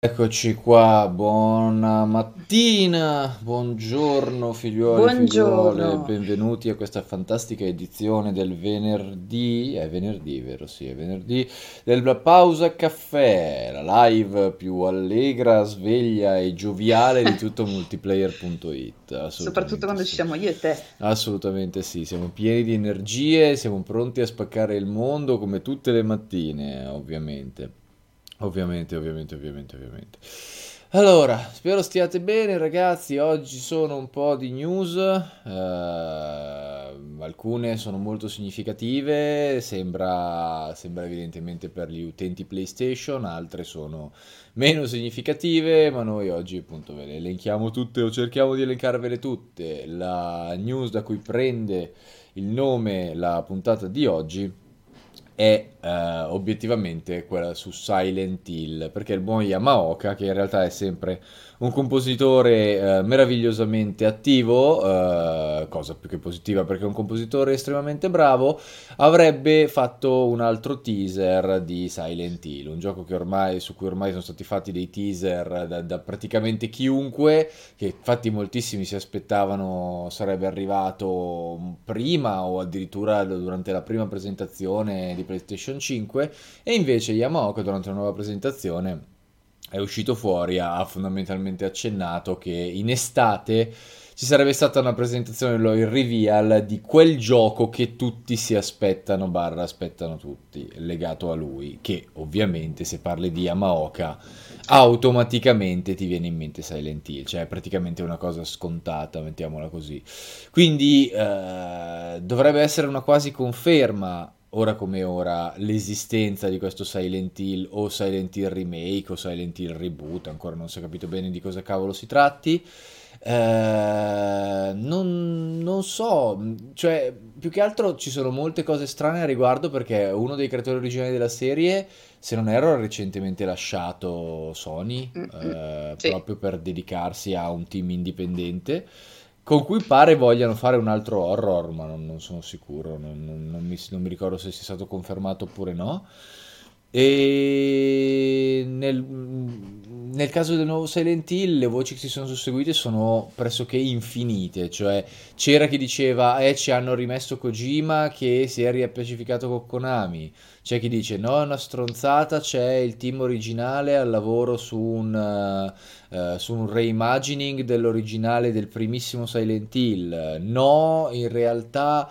Eccoci qua, buona mattina, buongiorno figlioli e figliole, benvenuti a questa fantastica edizione del venerdì, è venerdì, della pausa caffè, la live più allegra, sveglia e gioviale di tutto multiplayer.it. Soprattutto quando ci siamo io e te. Assolutamente sì, siamo pieni di energie, siamo pronti a spaccare il mondo come tutte le mattine, ovviamente. Ovviamente. Allora, spero stiate bene ragazzi, oggi sono un po' di news, alcune sono molto significative, sembra evidentemente per gli utenti PlayStation, altre sono meno significative, ma noi oggi appunto ve le elenchiamo tutte o cerchiamo di elencarvele tutte. La news da cui prende il nome la puntata di oggi è obiettivamente quella su Silent Hill, perché il buon Yamaoka, che in realtà è sempre un compositore meravigliosamente attivo, cosa più che positiva perché è un compositore estremamente bravo, avrebbe fatto un altro teaser di Silent Hill, un gioco che ormai, su cui ormai sono stati fatti dei teaser da praticamente chiunque, che infatti moltissimi si aspettavano sarebbe arrivato prima o addirittura durante la prima presentazione di PlayStation 5, e invece Yamaoka durante una nuova presentazione è uscito fuori, ha fondamentalmente accennato che in estate ci sarebbe stata una presentazione, il reveal di quel gioco che tutti si aspettano, barra aspettano tutti, legato a lui, che ovviamente se parli di Yamaoka automaticamente ti viene in mente Silent Hill, cioè è praticamente una cosa scontata, mettiamola così. Quindi dovrebbe essere una quasi conferma, ora come ora, l'esistenza di questo Silent Hill o Silent Hill Remake o Silent Hill Reboot, ancora non si è capito bene di cosa cavolo si tratti. Non so, cioè più che altro ci sono molte cose strane a riguardo, perché uno dei creatori originali della serie, se non erro, ha recentemente lasciato Sony sì, proprio per dedicarsi a un team indipendente, con cui pare vogliano fare un altro horror, ma non sono sicuro, non mi ricordo se sia stato confermato oppure no. E nel caso del nuovo Silent Hill le voci che si sono susseguite sono pressoché infinite, cioè c'era chi diceva ci hanno rimesso Kojima che si è riappacificato con Konami, c'è chi dice no è una stronzata, c'è il team originale al lavoro su un reimagining dell'originale del primissimo Silent Hill, no in realtà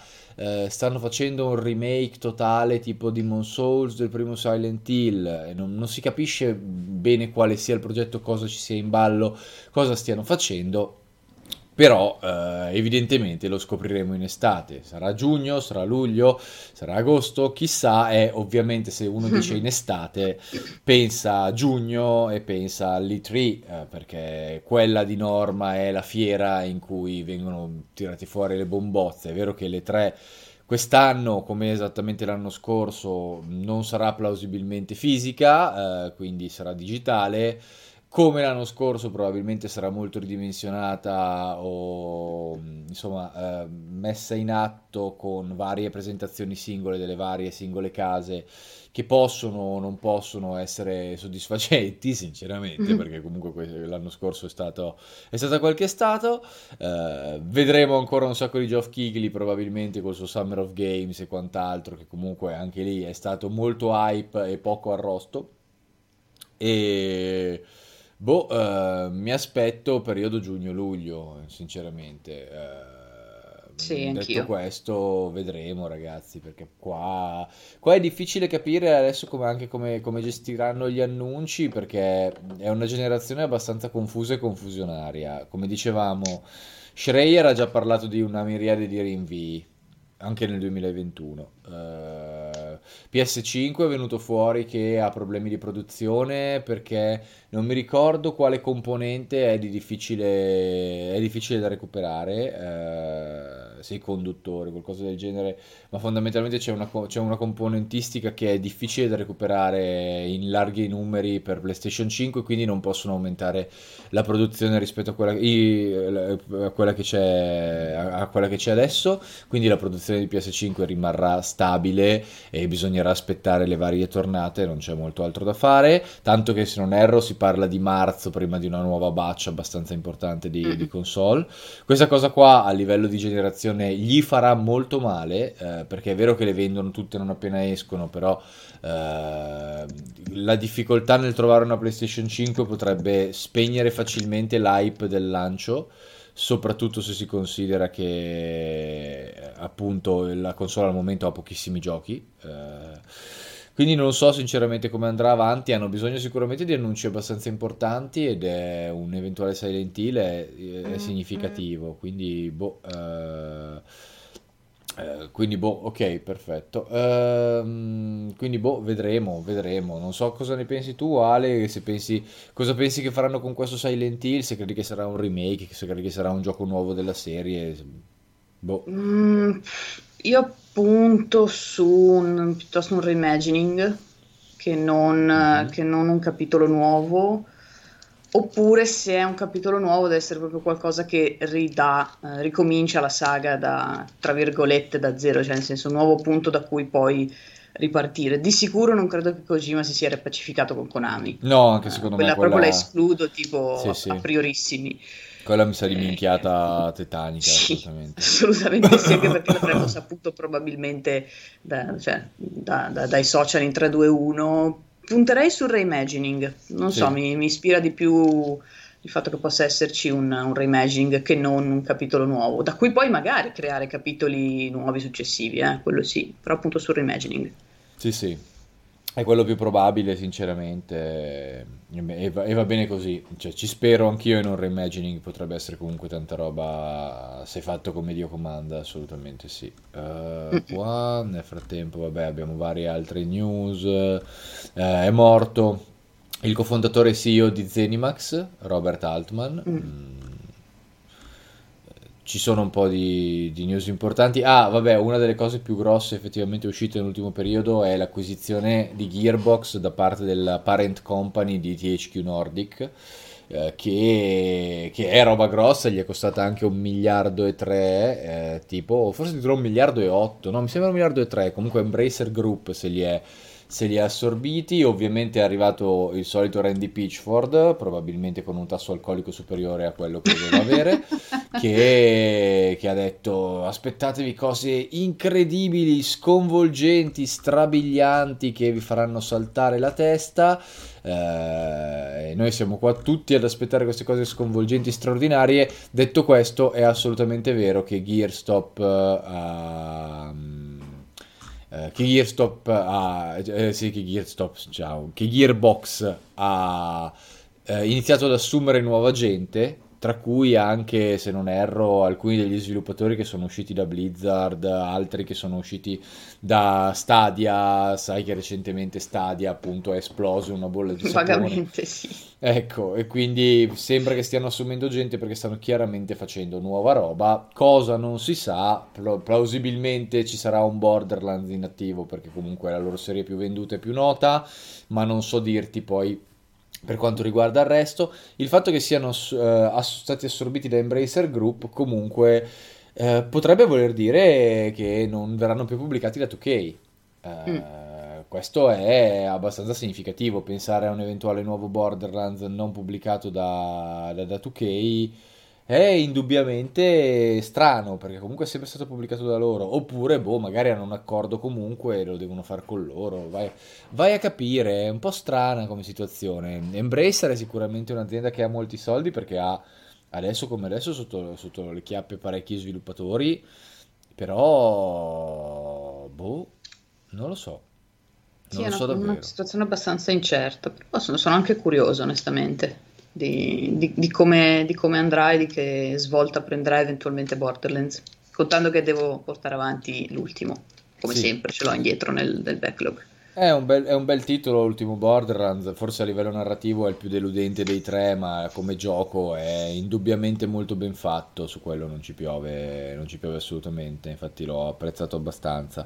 stanno facendo un remake totale tipo Demon Souls del primo Silent Hill, e non si capisce bene quale sia il progetto, cosa ci sia in ballo, cosa stiano facendo, però evidentemente lo scopriremo in estate, sarà giugno, sarà luglio, sarà agosto, chissà. E ovviamente se uno dice in estate pensa a giugno e pensa all'E3, perché quella di norma è la fiera in cui vengono tirate fuori le bombozze. È vero che le tre quest'anno, come esattamente l'anno scorso, non sarà plausibilmente fisica, quindi sarà digitale. Come l'anno scorso probabilmente sarà molto ridimensionata o insomma messa in atto con varie presentazioni singole delle varie singole case, che possono o non possono essere soddisfacenti sinceramente, perché comunque l'anno scorso è stata quel che è stato. Vedremo ancora un sacco di Geoff Keighley probabilmente col suo Summer of Games e quant'altro, che comunque anche lì è stato molto hype e poco arrosto. E mi aspetto periodo giugno-luglio, sinceramente. Sì, detto anch'io. Questo vedremo ragazzi, perché qua è difficile capire adesso come gestiranno gli annunci, perché è una generazione abbastanza confusa e confusionaria. Come dicevamo, Schreier ha già parlato di una miriade di rinvii anche nel 2021. PS5 è venuto fuori che ha problemi di produzione perché non mi ricordo quale componente è difficile da recuperare, sei conduttore, qualcosa del genere, ma fondamentalmente c'è una componentistica che è difficile da recuperare in larghi numeri per PlayStation 5, quindi non possono aumentare la produzione rispetto a quella che c'è adesso, quindi la produzione di PS5 rimarrà stabile e bisognerà aspettare le varie tornate, non c'è molto altro da fare, tanto che se non erro si parla di marzo prima di una nuova batch abbastanza importante di console. Questa cosa qua a livello di generazione gli farà molto male, perché è vero che le vendono tutte non appena escono, però la difficoltà nel trovare una PlayStation 5 potrebbe spegnere facilmente l'hype del lancio, soprattutto se si considera che appunto la console al momento ha pochissimi giochi. Quindi non so sinceramente come andrà avanti, hanno bisogno sicuramente di annunci abbastanza importanti ed è un eventuale Silent Hill è significativo, quindi ok, perfetto. Quindi vedremo. Non so cosa ne pensi tu, Ale, cosa pensi che faranno con questo Silent Hill, se credi che sarà un remake, se credi che sarà un gioco nuovo della serie. Io punto su piuttosto un reimagining che non un capitolo nuovo, oppure se è un capitolo nuovo deve essere proprio qualcosa che ricomincia la saga da, tra virgolette, da zero, cioè nel senso un nuovo punto da cui poi ripartire. Di sicuro non credo che Kojima si sia riappacificato con Konami. No, anche secondo me quella proprio la escludo tipo sì. A priorissimi. Quella mi sa di minchiata titanica, sì, assolutamente sì, anche perché l'avremmo saputo probabilmente dai social in 3-2-1. Punterei sul reimagining, mi ispira di più il fatto che possa esserci un reimagining che non un capitolo nuovo, da cui poi magari creare capitoli nuovi successivi, quello sì, però appunto sul reimagining. Sì. È quello più probabile sinceramente e va bene così, cioè, ci spero anch'io in un reimagining, potrebbe essere comunque tanta roba se fatto come Dio comanda, assolutamente sì. Qua nel frattempo abbiamo varie altre news, è morto il cofondatore e CEO di Zenimax, Robert Altman. Ci sono un po' di news importanti. Una delle cose più grosse effettivamente uscite nell'ultimo periodo è l'acquisizione di Gearbox da parte della parent company di THQ Nordic, che è roba grossa, gli è costata anche 1,3 miliardi, tipo, forse di 1,8 miliardi, no, mi sembra 1,3 miliardi, comunque Embracer Group se li ha assorbiti. Ovviamente è arrivato il solito Randy Pitchford, probabilmente con un tasso alcolico superiore a quello che doveva avere, che ha detto aspettatevi cose incredibili, sconvolgenti, strabilianti, che vi faranno saltare la testa, e noi siamo qua tutti ad aspettare queste cose sconvolgenti, straordinarie. Detto questo, è assolutamente vero che Gearbox ha iniziato ad assumere nuova gente, tra cui anche, se non erro, alcuni degli sviluppatori che sono usciti da Blizzard, altri che sono usciti da Stadia. Sai che recentemente Stadia appunto è esploso una bolla di sapone. Vagamente sì. Ecco, e quindi sembra che stiano assumendo gente perché stanno chiaramente facendo nuova roba, cosa non si sa. Plausibilmente ci sarà un Borderlands in attivo perché comunque è la loro serie più venduta e più nota, ma non so dirti poi per quanto riguarda il resto. Il fatto che siano stati assorbiti da Embracer Group comunque potrebbe voler dire che non verranno più pubblicati da 2K. Questo è abbastanza significativo, pensare a un eventuale nuovo Borderlands non pubblicato da 2K è indubbiamente strano, perché comunque è sempre stato pubblicato da loro, oppure magari hanno un accordo comunque e lo devono fare con loro, vai a capire. È un po' strana come situazione. Embracer è sicuramente un'azienda che ha molti soldi, perché ha adesso sotto le chiappe parecchi sviluppatori, però non lo so. Sì, è una situazione abbastanza incerta, però sono anche curioso onestamente di come andrà e di che svolta prenderà eventualmente Borderlands, contando che devo portare avanti l'ultimo, come sempre ce l'ho indietro nel backlog. È un bel titolo, l'ultimo Borderlands, forse a livello narrativo è il più deludente dei tre, ma come gioco è indubbiamente molto ben fatto, su quello non ci piove assolutamente, infatti l'ho apprezzato abbastanza.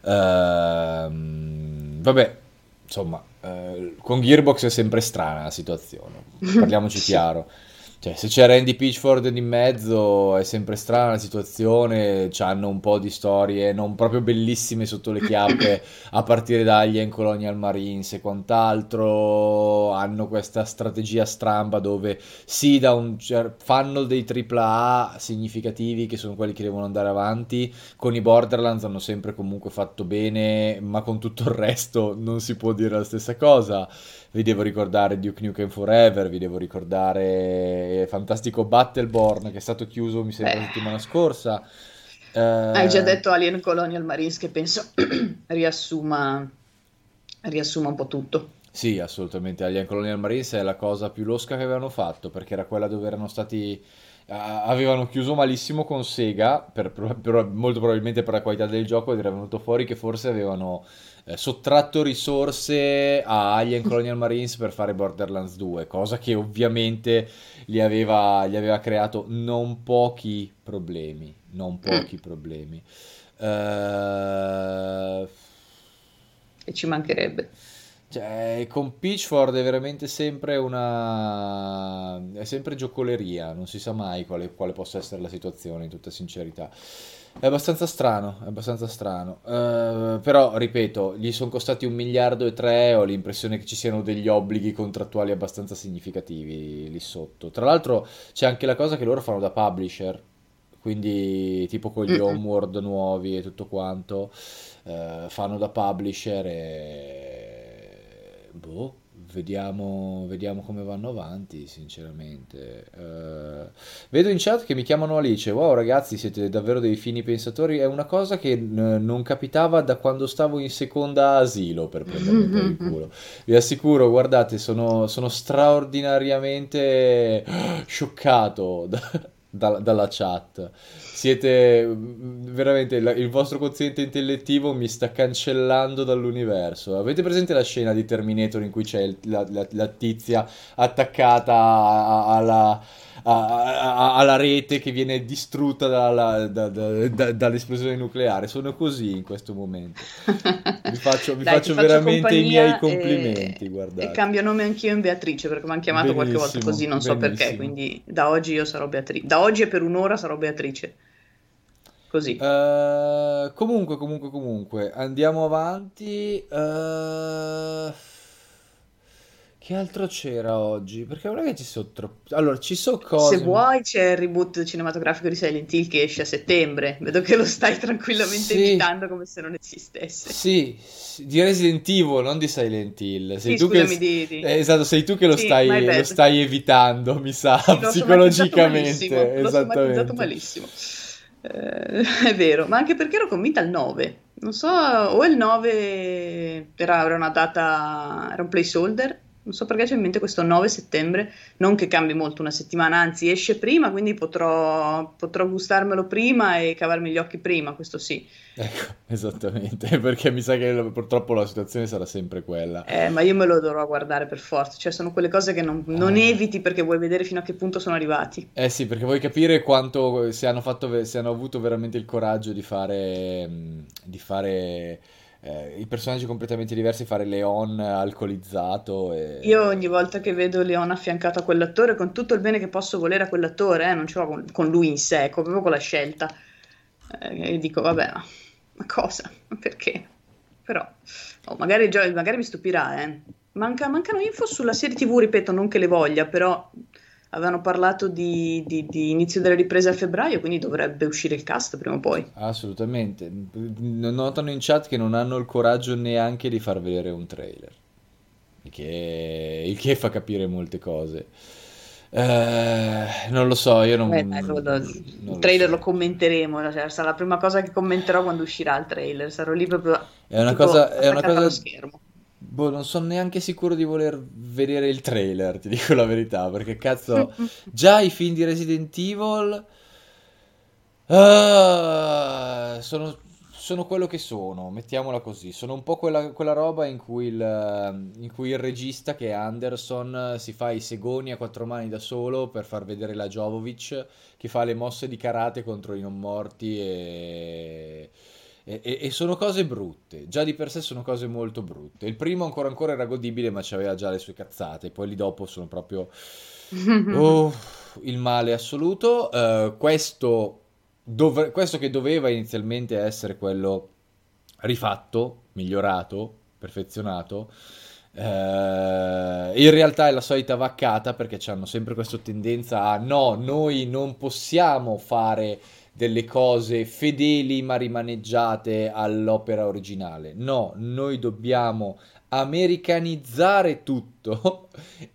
Vabbè, insomma, con Gearbox è sempre strana la situazione, parliamoci chiaro. Cioè, se c'è Randy Pitchford in mezzo è sempre strana la situazione, c'hanno un po' di storie non proprio bellissime sotto le chiappe, a partire da Alien Colonial Marines e quant'altro, hanno questa strategia stramba dove sì, fanno dei AAA significativi che sono quelli che devono andare avanti, con i Borderlands hanno sempre comunque fatto bene, ma con tutto il resto non si può dire la stessa cosa. Vi devo ricordare Duke Nukem Forever, vi devo ricordare fantastico Battleborn che è stato chiuso mi sembra la settimana scorsa. Hai già detto Alien Colonial Marines, che penso riassuma un po' tutto. Sì, assolutamente, Alien Colonial Marines è la cosa più losca che avevano fatto, perché era quella dove erano stati... avevano chiuso malissimo con Sega, molto probabilmente per la qualità del gioco, ed era venuto fuori che forse avevano sottratto risorse a Alien Colonial Marines per fare Borderlands 2, cosa che ovviamente gli aveva creato non pochi problemi. E ci mancherebbe. Cioè, con Pitchford è veramente sempre è sempre giocoleria, non si sa mai quale possa essere la situazione, in tutta sincerità. È abbastanza strano. Però, ripeto, gli sono costati 1,3 miliardi, ho l'impressione che ci siano degli obblighi contrattuali abbastanza significativi lì sotto. Tra l'altro c'è anche la cosa che loro fanno da publisher, quindi tipo con gli Homeworld nuovi e tutto quanto, fanno da publisher e... boh, vediamo come vanno avanti, sinceramente. Vedo in chat che mi chiamano Alice. Wow, ragazzi, siete davvero dei fini pensatori. È una cosa che non capitava da quando stavo in seconda asilo, per prendermi per il culo. Vi assicuro, guardate, sono straordinariamente scioccato dalla chat. Siete veramente il vostro quoziente intellettivo mi sta cancellando dall'universo. Avete presente la scena di Terminator in cui c'è la tizia attaccata alla rete che viene distrutta dall'esplosione nucleare? Sono così in questo momento. Vi faccio veramente i miei complimenti. Guardate. E cambio nome anch'io in Beatrice, perché mi hanno chiamato qualche volta così, non so perché. Quindi da oggi io sarò Beatrice. Da oggi e per un'ora sarò Beatrice. Così. Comunque, andiamo avanti. Che altro c'era oggi? Perché non è che ci sono troppo... Allora, ci sono cose... Se vuoi c'è il reboot cinematografico di Silent Hill che esce a settembre. Vedo che lo stai tranquillamente imitando come se non esistesse. Sì, di Resident Evil, non di Silent Hill. Esatto, sei tu che lo stai evitando, mi sa, sì, psicologicamente. L'ho somatizzato malissimo. È vero, ma anche perché ero convinta al 9. Non so, o il 9 era una data, era un placeholder. Non so perché c'è in mente questo 9 settembre, non che cambi molto una settimana, anzi esce prima, quindi potrò gustarmelo prima e cavarmi gli occhi prima, questo sì. Ecco, esattamente, perché mi sa che purtroppo la situazione sarà sempre quella. Ma io me lo dovrò guardare per forza, cioè sono quelle cose che non eviti perché vuoi vedere fino a che punto sono arrivati. Eh sì, perché vuoi capire quanto, se hanno avuto veramente il coraggio di fare i personaggi completamente diversi, fare Leon alcolizzato e... Io ogni volta che vedo Leon affiancato a quell'attore, con tutto il bene che posso volere a quell'attore, non ce l'ho con lui in sé, proprio con la scelta, e dico vabbè, ma cosa? Ma perché? Però magari mi stupirà, Mancano info sulla serie TV, ripeto, non che le voglia, però avevano parlato di inizio delle riprese a febbraio, quindi dovrebbe uscire il cast prima o poi. Assolutamente. Notano in chat che non hanno il coraggio neanche di far vedere un trailer, il che fa capire molte cose. Non lo so, io non... il trailer lo commenteremo, cioè, sarà la prima cosa che commenterò quando uscirà il trailer, sarò lì proprio... È una cosa allo schermo. Boh, non sono neanche sicuro di voler vedere il trailer, ti dico la verità, perché cazzo, già i film di Resident Evil sono sono quello che sono, mettiamola così, sono un po' quella roba in cui il regista, che è Anderson, si fa i segoni a quattro mani da solo per far vedere la Jovovich che fa le mosse di karate contro i non morti e sono cose brutte, già di per sé sono cose molto brutte. Il primo ancora era godibile, ma c'aveva già le sue cazzate, poi lì dopo sono proprio il male assoluto. Questo che doveva inizialmente essere quello rifatto, migliorato, perfezionato, in realtà è la solita vaccata, perché hanno sempre questa tendenza a no, noi non possiamo fare delle cose fedeli ma rimaneggiate all'opera originale, no, noi dobbiamo americanizzare tutto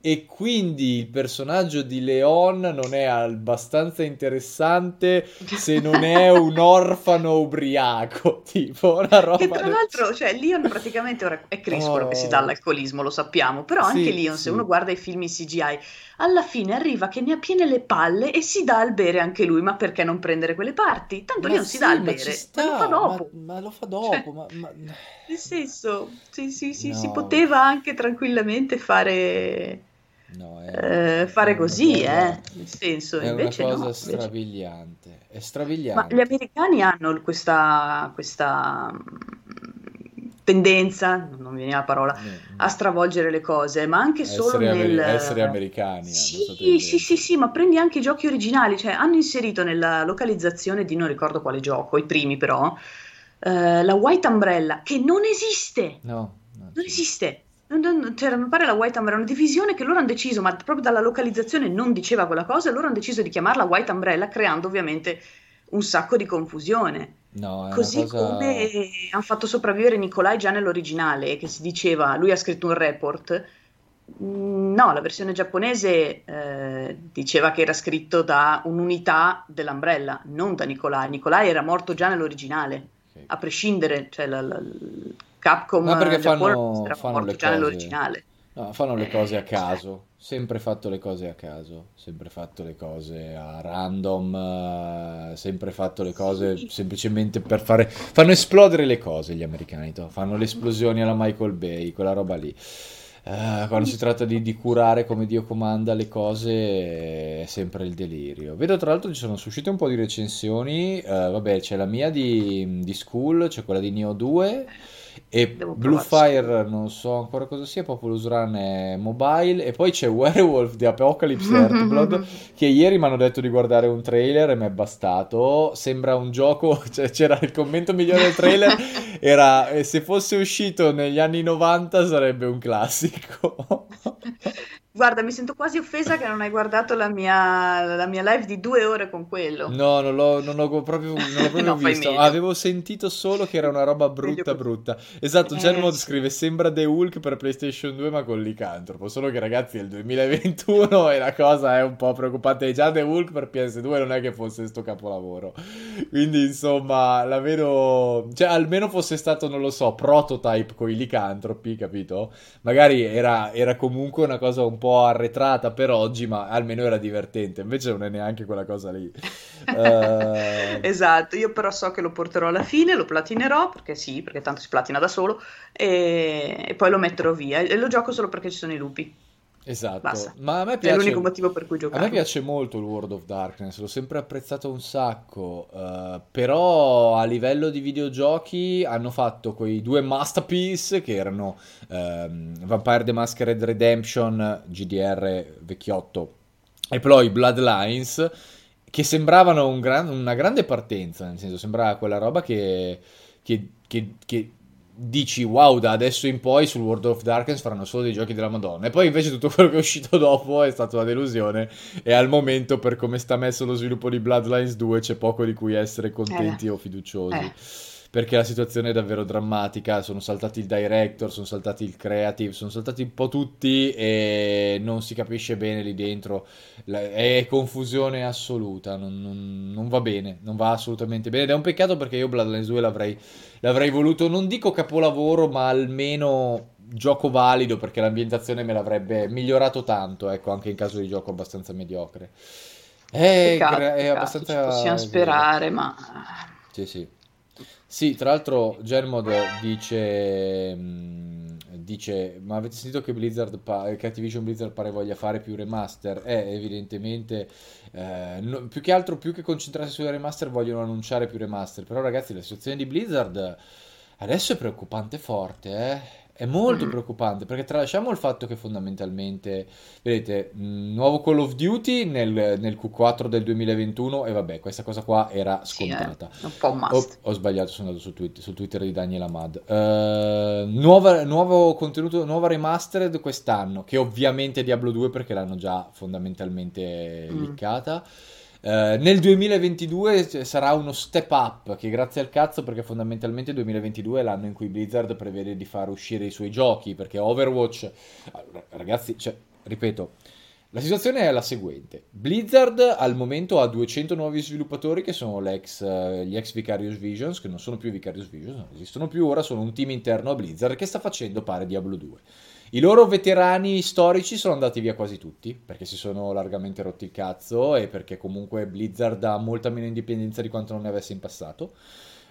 e quindi il personaggio di Leon non è abbastanza interessante se non è un orfano ubriaco, tipo una roba che, tra l'altro, cioè Leon praticamente ora è crispo che si dà all'alcolismo, lo sappiamo, però sì, anche Leon, se uno guarda i film in CGI, alla fine arriva che ne ha piene le palle e si dà al bere anche lui, ma perché non prendere quelle parti? Tanto Leon si dà al bere, lo fa dopo, cioè, ma... nel senso, sì, no. Si poteva anche tranquillamente fare, no, fare così, cosa, nel senso, è invece una cosa strabiliante. È strabiliante. Ma gli americani hanno questa tendenza, non mi viene la parola, a stravolgere le cose, ma anche solo essere americani. Sì, ma prendi anche i giochi originali, cioè hanno inserito nella localizzazione di non ricordo quale gioco, i primi però, la White Umbrella, che non esiste. No. Non esiste, c'era, mi pare, la White Umbrella, una divisione che loro hanno deciso, ma proprio dalla localizzazione non diceva quella cosa, loro hanno deciso di chiamarla White Umbrella, creando ovviamente un sacco di confusione. No, così come hanno fatto sopravvivere Nicolai già nell'originale, che si diceva, lui ha scritto un report, no, la versione giapponese diceva che era scritto da un'unità dell'Umbrella, non da Nicolai. Nicolai era morto già nell'originale, okay, a prescindere, cioè Capcom, ma perché fanno le cose all'originale. No, fanno le cose a caso, sempre fatto le cose a caso, sempre fatto le cose a random, sempre fatto le cose semplicemente per fanno esplodere le cose gli americani, fanno le esplosioni alla Michael Bay, quella roba lì. Quando si tratta di curare come Dio comanda le cose è sempre il delirio. Vedo, tra l'altro, ci sono uscite un po' di recensioni, vabbè, c'è la mia di School, c'è quella di Nioh 2 e Bluefire, non so ancora cosa sia, Populous Run è mobile, e poi c'è Werewolf di Apocalypse Heartblood, che ieri mi hanno detto di guardare un trailer e mi è bastato, sembra un gioco, cioè, c'era il commento migliore del trailer era se fosse uscito negli anni 90 sarebbe un classico. Guarda, mi sento quasi offesa che non hai guardato la mia live di 2 ore con quello. No, non l'ho proprio no, visto. Avevo sentito solo che era una roba brutta. Esatto, Genmod scrive, sembra The Hulk per PlayStation 2 ma con licantropo, solo che ragazzi è il 2021 e la cosa è un po' preoccupante, già The Hulk per PS2 non è che fosse sto capolavoro, quindi insomma la vedo, cioè almeno fosse stato, non lo so, Prototype con i licantropi, capito? Magari era comunque una cosa un po' arretrata per oggi, ma almeno era divertente, invece non è neanche quella cosa lì. Esatto, io però so che lo porterò alla fine, lo platinerò, perché tanto si platina da solo, e poi lo metterò via, e lo gioco solo perché ci sono i lupi. Esatto. Basta. Ma a me piace, è l'unico motivo per cui giocare. A me piace molto il World of Darkness, l'ho sempre apprezzato un sacco, però a livello di videogiochi hanno fatto quei 2 masterpiece che erano Vampire the Masquerade Redemption, GDR vecchiotto, e poi Bloodlines, che sembravano una grande partenza, nel senso sembrava quella roba che dici wow, da adesso in poi sul World of Darkness faranno solo dei giochi della Madonna, e poi invece tutto quello che è uscito dopo è stata una delusione, e al momento per come sta messo lo sviluppo di Bloodlines 2 c'è poco di cui essere contenti o fiduciosi, perché la situazione è davvero drammatica, sono saltati il director, sono saltati il creative, sono saltati un po' tutti e non si capisce bene lì dentro, è confusione assoluta, non va bene, non va assolutamente bene, ed è un peccato perché io Bloodlines 2 l'avrei voluto, non dico capolavoro, ma almeno gioco valido, perché l'ambientazione me l'avrebbe migliorato tanto, ecco, anche in caso di gioco abbastanza mediocre. Peccato, è abbastanza, ci possiamo sperare, ma... Sì. Sì, tra l'altro Germod dice ma avete sentito che Activision Blizzard pare voglia fare più remaster? Evidentemente no, più che altro, più che concentrarsi sulle remaster, vogliono annunciare più remaster. Però ragazzi, la situazione di Blizzard adesso è preoccupante forte, È molto preoccupante, perché tralasciamo il fatto che fondamentalmente, vedete, nuovo Call of Duty nel Q4 del 2021, e vabbè, questa cosa qua era scontata. Sì, un po' must. Ho sbagliato, sono andato sul Twitter di Daniel Ahmad. Nuovo contenuto, nuova remastered quest'anno, che ovviamente è Diablo 2 perché l'hanno già fondamentalmente liccata. Nel 2022 sarà uno step up, che grazie al cazzo, perché fondamentalmente il 2022 è l'anno in cui Blizzard prevede di far uscire i suoi giochi, perché Overwatch, ragazzi, cioè, ripeto, la situazione è la seguente: Blizzard al momento ha 200 nuovi sviluppatori che sono gli ex Vicarious Visions, che non sono più Vicarious Visions, non esistono più, ora sono un team interno a Blizzard che sta facendo pare Diablo 2. I loro veterani storici sono andati via quasi tutti, perché si sono largamente rotti il cazzo e perché comunque Blizzard ha molta meno indipendenza di quanto non ne avesse in passato.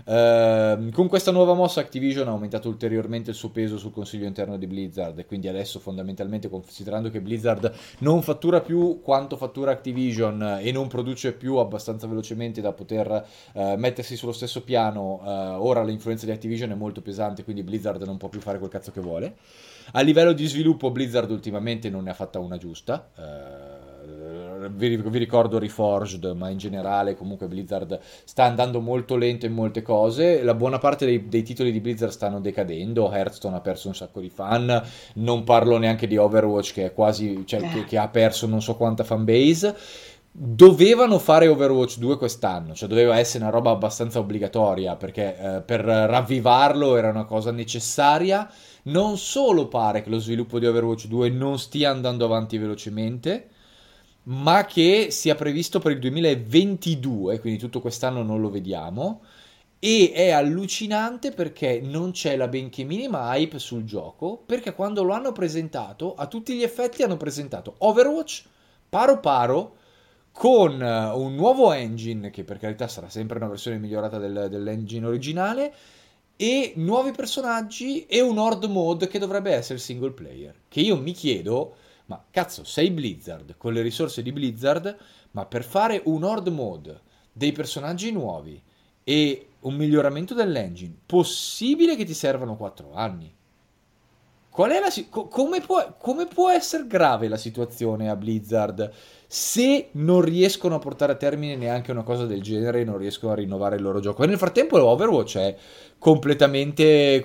Con questa nuova mossa Activision ha aumentato ulteriormente il suo peso sul consiglio interno di Blizzard, e quindi adesso fondamentalmente, considerando che Blizzard non fattura più quanto fattura Activision e non produce più abbastanza velocemente da poter mettersi sullo stesso piano, ora l'influenza di Activision è molto pesante, quindi Blizzard non può più fare quel cazzo che vuole. A livello di sviluppo Blizzard ultimamente non ne ha fatta una giusta, vi ricordo Reforged, ma in generale comunque Blizzard sta andando molto lento in molte cose. La buona parte dei titoli di Blizzard stanno decadendo. Hearthstone ha perso un sacco di fan, non parlo neanche di Overwatch che è quasi, cioè, che ha perso non so quanta fanbase. Dovevano fare Overwatch 2 quest'anno, cioè doveva essere una roba abbastanza obbligatoria, perché per ravvivarlo era una cosa necessaria. Non solo pare che lo sviluppo di Overwatch 2 non stia andando avanti velocemente, ma che sia previsto per il 2022, quindi tutto quest'anno non lo vediamo, e è allucinante perché non c'è la benché minima hype sul gioco, perché quando lo hanno presentato, a tutti gli effetti hanno presentato Overwatch paro paro con un nuovo engine, che per carità sarà sempre una versione migliorata dell'engine originale, e nuovi personaggi e un horde mode che dovrebbe essere il single player, che io mi chiedo, ma cazzo, sei Blizzard, con le risorse di Blizzard, ma per fare un horde mode, dei personaggi nuovi e un miglioramento dell'engine, possibile che ti servano 4 anni? Qual è come può essere grave la situazione a Blizzard se non riescono a portare a termine neanche una cosa del genere e non riescono a rinnovare il loro gioco? E nel frattempo Overwatch è completamente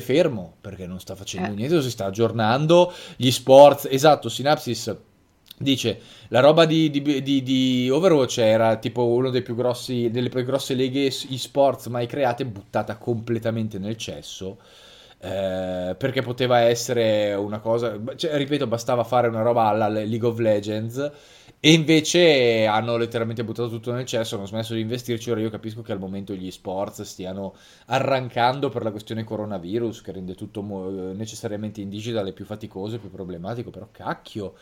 fermo, perché non sta facendo niente, non si sta aggiornando. Gli sports, esatto, Synapsis dice la roba di Overwatch era tipo uno dei più grossi, delle più grosse leghe esports mai create, buttata completamente nel cesso. Perché poteva essere una cosa, cioè, ripeto, bastava fare una roba alla League of Legends, e invece hanno letteralmente buttato tutto nel cesso, hanno smesso di investirci. Ora io capisco che al momento gli esports stiano arrancando per la questione coronavirus, che rende tutto necessariamente in digitale più faticoso e più problematico, però cacchio,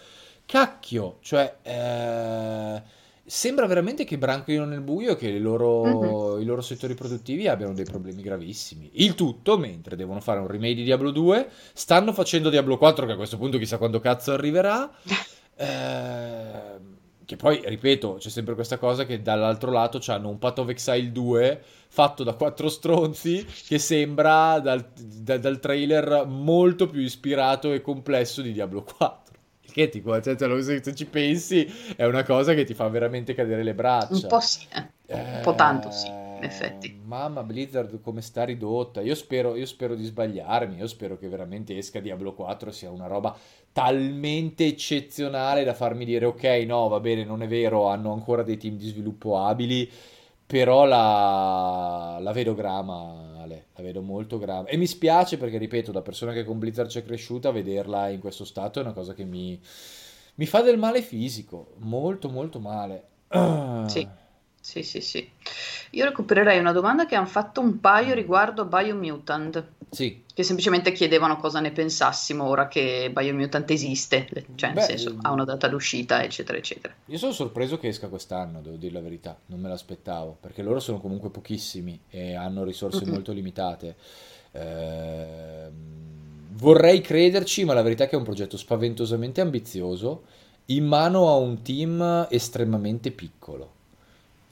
cioè sembra veramente che branchino nel buio, che i loro settori produttivi abbiano dei problemi gravissimi. Il tutto mentre devono fare un remake di Diablo 2, stanno facendo Diablo 4, che a questo punto chissà quando cazzo arriverà. Che poi, ripeto, c'è sempre questa cosa che dall'altro lato c'hanno un Path of Exile 2 fatto da 4 stronzi, che sembra dal trailer molto più ispirato e complesso di Diablo 4. Che se ci pensi è una cosa che ti fa veramente cadere le braccia un po', sì, un po' tanto, sì, in effetti. Mamma, Blizzard come sta ridotta. Io spero di sbagliarmi, io spero che veramente esca Diablo 4, sia una roba talmente eccezionale da farmi dire ok, no, va bene, non è vero, hanno ancora dei team di sviluppo abili, però la vedo grama, Ale, la vedo molto grave, e mi spiace perché, ripeto, da persona che con Blizzard c'è cresciuta, vederla in questo stato è una cosa che mi fa del male fisico, molto molto male. Sì, Sì, sì, sì. Io recupererei una domanda che hanno fatto un paio riguardo a Biomutant. Sì. Che semplicemente chiedevano cosa ne pensassimo ora che Biomutant esiste, cioè nel senso ha una data d'uscita, eccetera, eccetera. Io sono sorpreso che esca quest'anno, devo dire la verità, non me l'aspettavo, perché loro sono comunque pochissimi e hanno risorse molto limitate. Vorrei crederci, ma la verità è che è un progetto spaventosamente ambizioso, in mano a un team estremamente piccolo.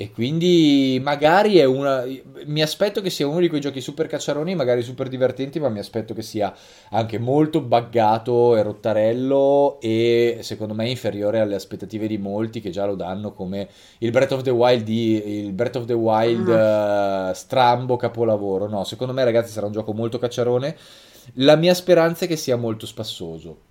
E quindi magari è una. Mi aspetto che sia uno di quei giochi super cacciaroni, magari super divertenti, ma mi aspetto che sia anche molto buggato e rottarello. E secondo me inferiore alle aspettative di molti che già lo danno come il Breath of the Wild, strambo capolavoro. No, secondo me, ragazzi, sarà un gioco molto cacciarone. La mia speranza è che sia molto spassoso.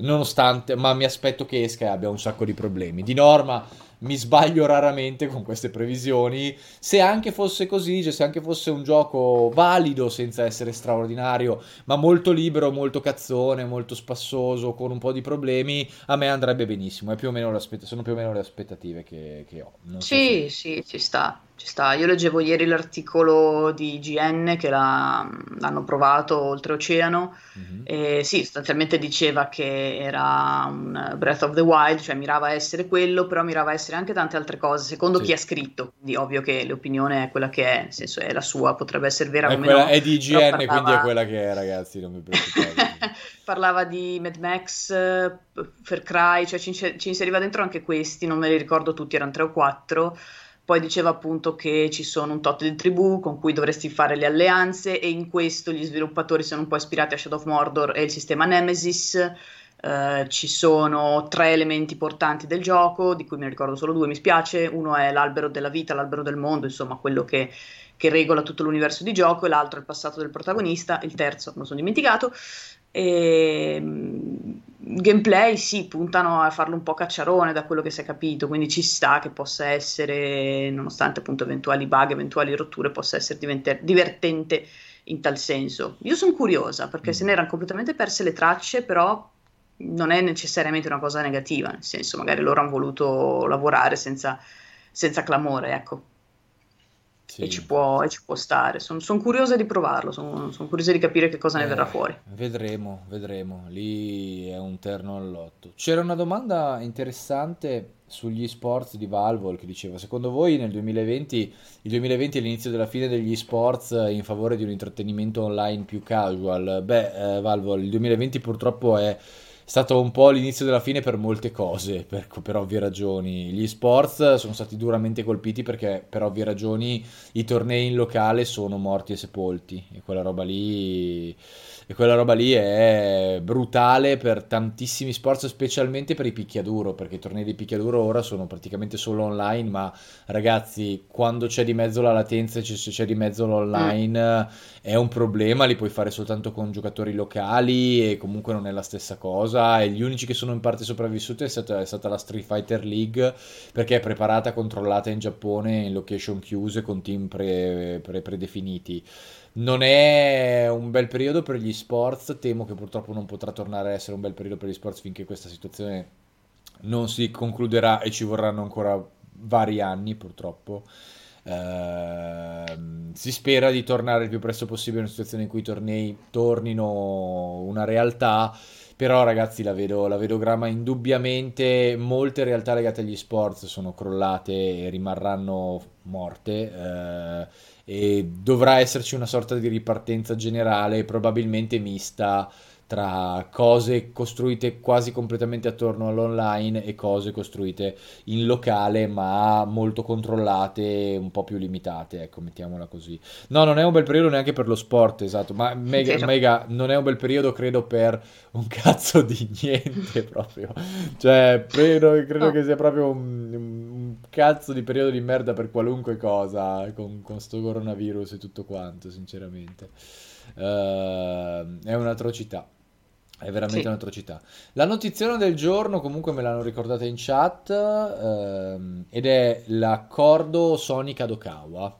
Nonostante, ma mi aspetto che esca e abbia un sacco di problemi. Di norma. Mi sbaglio raramente con queste previsioni. Se anche fosse così, cioè se anche fosse un gioco valido senza essere straordinario, ma molto libero, molto cazzone, molto spassoso, con un po' di problemi, a me andrebbe benissimo. È più o meno sono più o meno le aspettative che ho. Non sì, so se... sì, ci sta, ci sta. Io leggevo ieri l'articolo di IGN che l'hanno provato oltreoceano. E sì, sostanzialmente diceva che era un Breath of the Wild, cioè mirava a essere quello, però mirava a essere anche tante altre cose, secondo chi ha scritto. Quindi ovvio che l'opinione è quella che è, nel senso è la sua, potrebbe essere vera o meno. È di IGN, quindi è quella che è, ragazzi, non mi preoccupate. Parlava di Mad Max, Far Cry, cioè ci inseriva dentro anche questi, non me li ricordo tutti, erano 3 o 4. Poi diceva appunto che ci sono un tot di tribù con cui dovresti fare le alleanze, e in questo gli sviluppatori sono un po' ispirati a Shadow of Mordor e il sistema Nemesis. Ci sono 3 elementi portanti del gioco, di cui mi ricordo solo 2, mi spiace. Uno è l'albero della vita, l'albero del mondo, insomma quello che regola tutto l'universo di gioco, e l'altro è il passato del protagonista, il terzo me lo sono dimenticato. E gameplay sì, puntano a farlo un po' cacciarone da quello che si è capito, quindi ci sta che possa essere, nonostante appunto eventuali bug, eventuali rotture, possa essere divertente in tal senso. Io sono curiosa perché se ne erano completamente perse le tracce, però non è necessariamente una cosa negativa, nel senso magari loro hanno voluto lavorare senza clamore, ecco. Sì. E ci può stare. Sono curiosa di provarlo, sono curiosa di capire che cosa ne verrà fuori. Vedremo, lì è un terno all'otto. C'era una domanda interessante sugli esports di Valve che diceva: secondo voi nel 2020 il 2020 è l'inizio della fine degli esports in favore di un intrattenimento online più casual? Valve, il 2020 purtroppo è stato un po' l'inizio della fine per molte cose, per ovvie ragioni. Gli esports sono stati duramente colpiti perché per ovvie ragioni i tornei in locale sono morti e sepolti, e quella roba lì è brutale per tantissimi sport, specialmente per i picchiaduro, perché i tornei di picchiaduro ora sono praticamente solo online, ma ragazzi, quando c'è di mezzo la latenza e c'è di mezzo l'online è un problema. Li puoi fare soltanto con giocatori locali e comunque non è la stessa cosa, e gli unici che sono in parte sopravvissuti è stata la Street Fighter League, perché è preparata, controllata in Giappone, in location chiuse con team predefiniti. Non è un bel periodo per gli sports, temo che purtroppo non potrà tornare a essere un bel periodo per gli sports finché questa situazione non si concluderà, e ci vorranno ancora vari anni purtroppo. Si spera di tornare il più presto possibile in una situazione in cui i tornei tornino una realtà, però ragazzi la vedo grama. Indubbiamente molte realtà legate agli sport sono crollate e rimarranno morte, e dovrà esserci una sorta di ripartenza generale, probabilmente mista tra cose costruite quasi completamente attorno all'online e cose costruite in locale ma molto controllate, un po' più limitate, ecco, mettiamola così. No, non è un bel periodo neanche per lo sport, esatto, ma mega non è un bel periodo, credo, per un cazzo di niente proprio, cioè credo che sia proprio un cazzo di periodo di merda per qualunque cosa, con sto coronavirus e tutto quanto, sinceramente. È un'atrocità, è veramente un'atrocità. La notizia del giorno comunque me l'hanno ricordata in chat, ed è l'accordo Sony Kadokawa,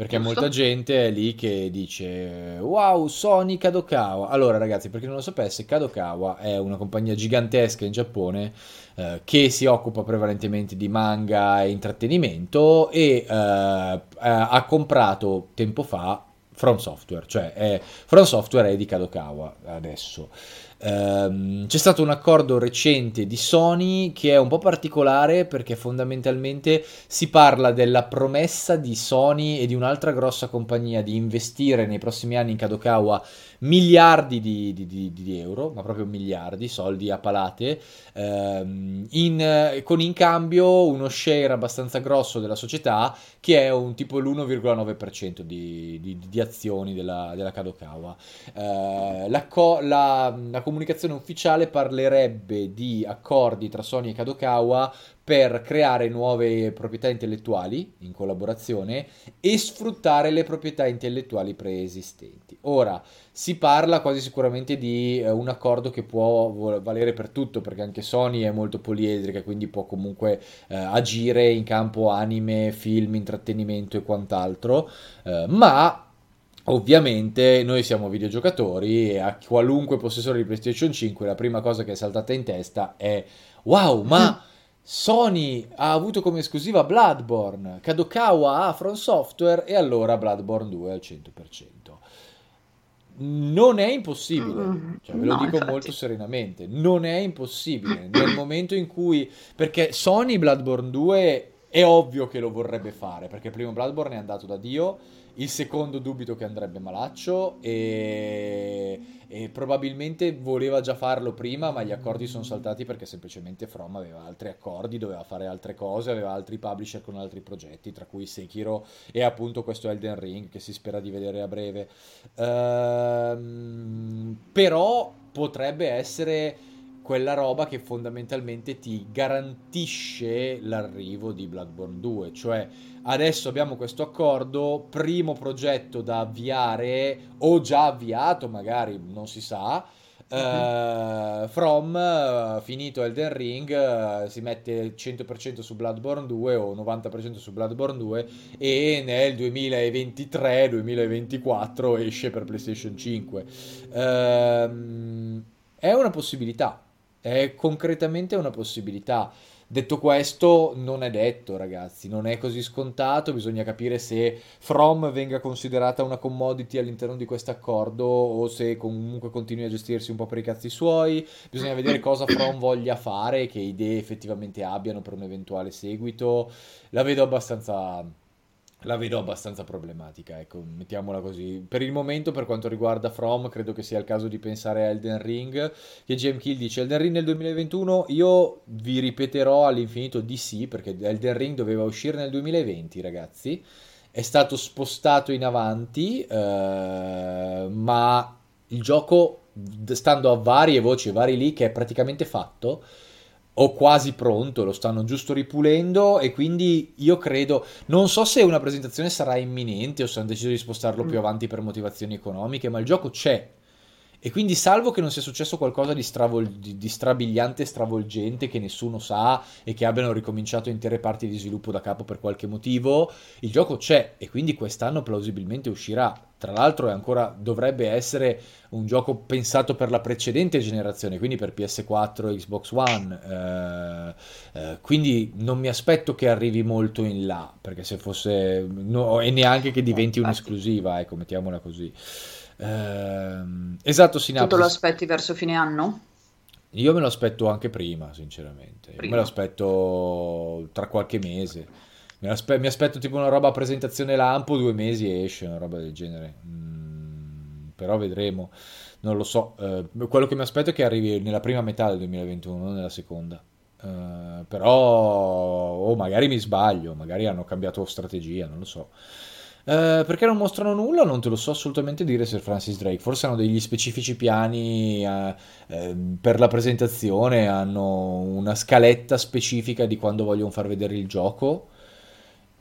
Perché molta gente è lì che dice wow, Sony Kadokawa. Allora ragazzi, per chi non lo sapesse, Kadokawa è una compagnia gigantesca in Giappone che si occupa prevalentemente di manga e intrattenimento, e ha comprato tempo fa From Software, cioè From Software è di Kadokawa adesso. C'è stato un accordo recente di Sony che è un po' particolare, perché fondamentalmente si parla della promessa di Sony e di un'altra grossa compagnia di investire nei prossimi anni in Kadokawa miliardi di euro, ma proprio miliardi, soldi a palate, con in cambio uno share abbastanza grosso della società, che è un tipo l'1,9% di azioni della Kadokawa. La comunicazione ufficiale parlerebbe di accordi tra Sony e Kadokawa per creare nuove proprietà intellettuali in collaborazione e sfruttare le proprietà intellettuali preesistenti. Ora, si parla quasi sicuramente di un accordo che può valere per tutto, perché anche Sony è molto poliedrica, quindi può comunque agire in campo anime, film, intrattenimento e quant'altro, ma... Ovviamente noi siamo videogiocatori, e a qualunque possessore di PlayStation 5 la prima cosa che è saltata in testa è wow, ma Sony ha avuto come esclusiva Bloodborne, Kadokawa ha From Software, e allora Bloodborne 2 al 100%. Non è impossibile, cioè, ve lo dico infatti molto serenamente, non è impossibile nel momento in cui, perché Sony Bloodborne 2 è ovvio che lo vorrebbe fare, perché il primo Bloodborne è andato da Dio. Il secondo dubito che andrebbe malaccio, e probabilmente voleva già farlo prima, ma gli accordi sono saltati perché semplicemente From aveva altri accordi, doveva fare altre cose, aveva altri publisher con altri progetti, tra cui Sekiro e appunto questo Elden Ring che si spera di vedere a breve. Però potrebbe essere quella roba che fondamentalmente ti garantisce l'arrivo di Bloodborne 2, cioè adesso abbiamo questo accordo, primo progetto da avviare o già avviato magari, non si sa, From, finito Elden Ring, si mette 100% su Bloodborne 2 o 90% su Bloodborne 2, e nel 2023-2024 esce per PlayStation 5. È una possibilità, è concretamente una possibilità. Detto questo, non è detto, ragazzi, non è così scontato, bisogna capire se From venga considerata una commodity all'interno di questo accordo o se comunque continui a gestirsi un po' per i cazzi suoi. Bisogna vedere cosa From voglia fare, che idee effettivamente abbiano per un eventuale seguito. La vedo abbastanza problematica, ecco, mettiamola così. Per il momento, per quanto riguarda From, credo che sia il caso di pensare a Elden Ring, che Jim Kill dice Elden Ring nel 2021, io vi ripeterò all'infinito di sì, perché Elden Ring doveva uscire nel 2020, ragazzi, è stato spostato in avanti, ma il gioco, stando a varie voci e vari leak, è praticamente fatto, o quasi pronto, lo stanno giusto ripulendo, e quindi io credo, non so se una presentazione sarà imminente o se hanno deciso di spostarlo più avanti per motivazioni economiche, ma il gioco c'è, e quindi salvo che non sia successo qualcosa di strabiliante, stravolgente, che nessuno sa, e che abbiano ricominciato intere parti di sviluppo da capo per qualche motivo, il gioco c'è, e quindi quest'anno plausibilmente uscirà. Tra l'altro è ancora, dovrebbe essere un gioco pensato per la precedente generazione, quindi per PS4 e Xbox One, quindi non mi aspetto che arrivi molto in là, perché se fosse, no, e neanche che diventi un'esclusiva, ecco, mettiamola così. Esatto, Sinapsi. Tu te lo aspetti verso fine anno? Io me lo aspetto anche prima, sinceramente. Prima. Io me lo aspetto tra qualche mese. Mi aspetto tipo una roba a presentazione lampo, 2 mesi e esce, una roba del genere. Però vedremo, non lo so. Quello che mi aspetto è che arrivi nella prima metà del 2021, non nella seconda. Però o magari mi sbaglio, magari hanno cambiato strategia, non lo so. Perché non mostrano nulla non te lo so assolutamente dire, Sir Francis Drake. Forse hanno degli specifici piani per la presentazione, hanno una scaletta specifica di quando vogliono far vedere il gioco,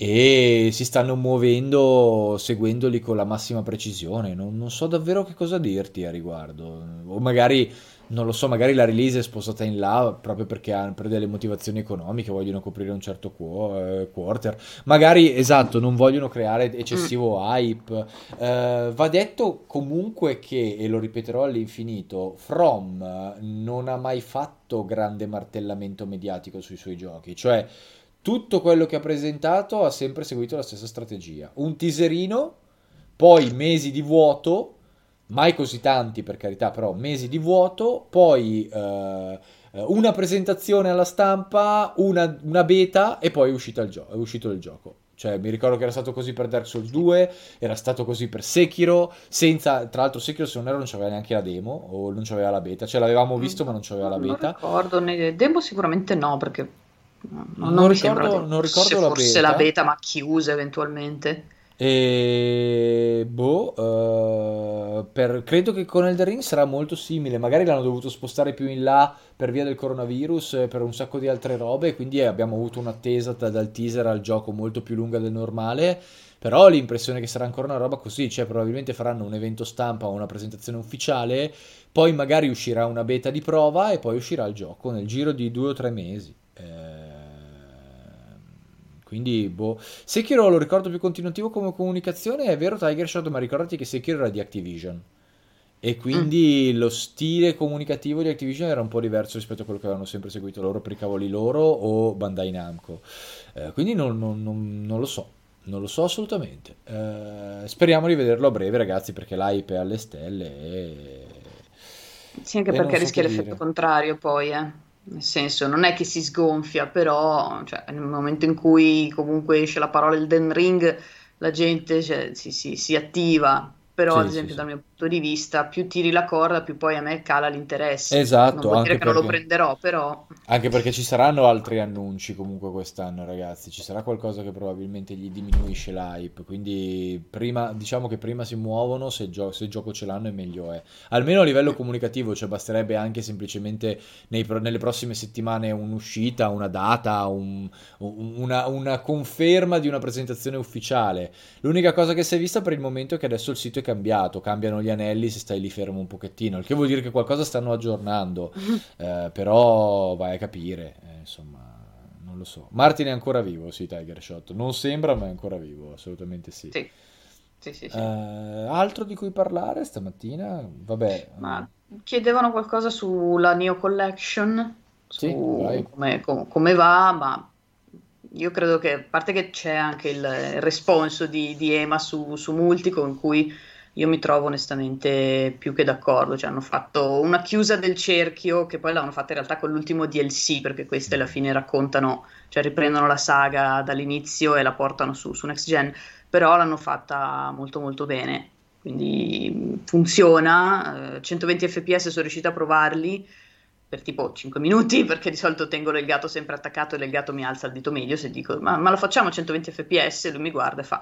e si stanno muovendo seguendoli con la massima precisione. Non so davvero che cosa dirti a riguardo, o magari non lo so, magari la release è spostata in là proprio perché per delle motivazioni economiche vogliono coprire un certo quarter, magari, esatto, non vogliono creare eccessivo hype. Va detto comunque che, e lo ripeterò all'infinito, From non ha mai fatto grande martellamento mediatico sui suoi giochi, cioè tutto quello che ha presentato ha sempre seguito la stessa strategia, un teaserino, poi mesi di vuoto, mai così tanti per carità, però mesi di vuoto, poi una presentazione alla stampa, una beta e poi è uscito il gioco. Cioè mi ricordo che era stato così per Dark Souls 2, era stato così per Sekiro, senza, tra l'altro Sekiro se non erro non c'aveva neanche la demo, o non c'aveva la beta, cioè l'avevamo visto ma non c'aveva la beta. Non ricordo, né demo sicuramente no, perché non ricordo se la forse beta. La beta ma chiusa eventualmente. E credo che con Elden Ring sarà molto simile, magari l'hanno dovuto spostare più in là per via del coronavirus e per un sacco di altre robe, quindi abbiamo avuto un'attesa dal teaser al gioco molto più lunga del normale, però ho l'impressione che sarà ancora una roba così, cioè probabilmente faranno un evento stampa o una presentazione ufficiale, poi magari uscirà una beta di prova e poi uscirà il gioco nel giro di 2 o 3 mesi. Quindi, Sekiro lo ricordo più continuativo come comunicazione, è vero Tiger Shot, ma ricordati che Sekiro era di Activision e quindi lo stile comunicativo di Activision era un po' diverso rispetto a quello che avevano sempre seguito loro per i cavoli loro o Bandai Namco, quindi non lo so assolutamente, speriamo di vederlo a breve ragazzi, perché l'hype è alle stelle e... sì, anche perché rischia l'effetto contrario poi, nel senso, non è che si sgonfia, però cioè, nel momento in cui comunque esce la parola Elden Ring la gente, cioè, si attiva, però sì, ad esempio sì, dal mio punto di vista più tiri la corda più poi a me cala l'interesse. Esatto, non vuol dire che non lo prenderò, però anche perché ci saranno altri annunci comunque quest'anno ragazzi, ci sarà qualcosa che probabilmente gli diminuisce l'hype, quindi prima, diciamo che prima si muovono, se il gioco ce l'hanno è meglio è, almeno a livello comunicativo, cioè basterebbe anche semplicemente nelle prossime settimane un'uscita, una data, una conferma di una presentazione ufficiale. L'unica cosa che si è vista per il momento è che adesso il sito è cambiato, cambiano gli anelli se stai lì fermo un pochettino, il che vuol dire che qualcosa stanno aggiornando, però vai a capire, insomma non lo so. Martin è ancora vivo, sì, Tiger Shot, non sembra ma è ancora vivo, assolutamente sì, sì. Sì. Altro di cui parlare stamattina, vabbè, ma chiedevano qualcosa sulla Nioh Collection, su come va, ma io credo che, a parte che c'è anche il responso di EMA su Multi, con cui io mi trovo onestamente più che d'accordo, cioè hanno fatto una chiusa del cerchio che poi l'hanno fatta in realtà con l'ultimo DLC, perché queste alla fine raccontano, cioè riprendono la saga dall'inizio e la portano su Next Gen, però l'hanno fatta molto molto bene, quindi funziona, 120 fps sono riuscita a provarli per tipo 5 minuti, perché di solito tengo il gatto sempre attaccato e il gatto mi alza il dito medio se dico ma lo facciamo a 120 fps, lui mi guarda e fa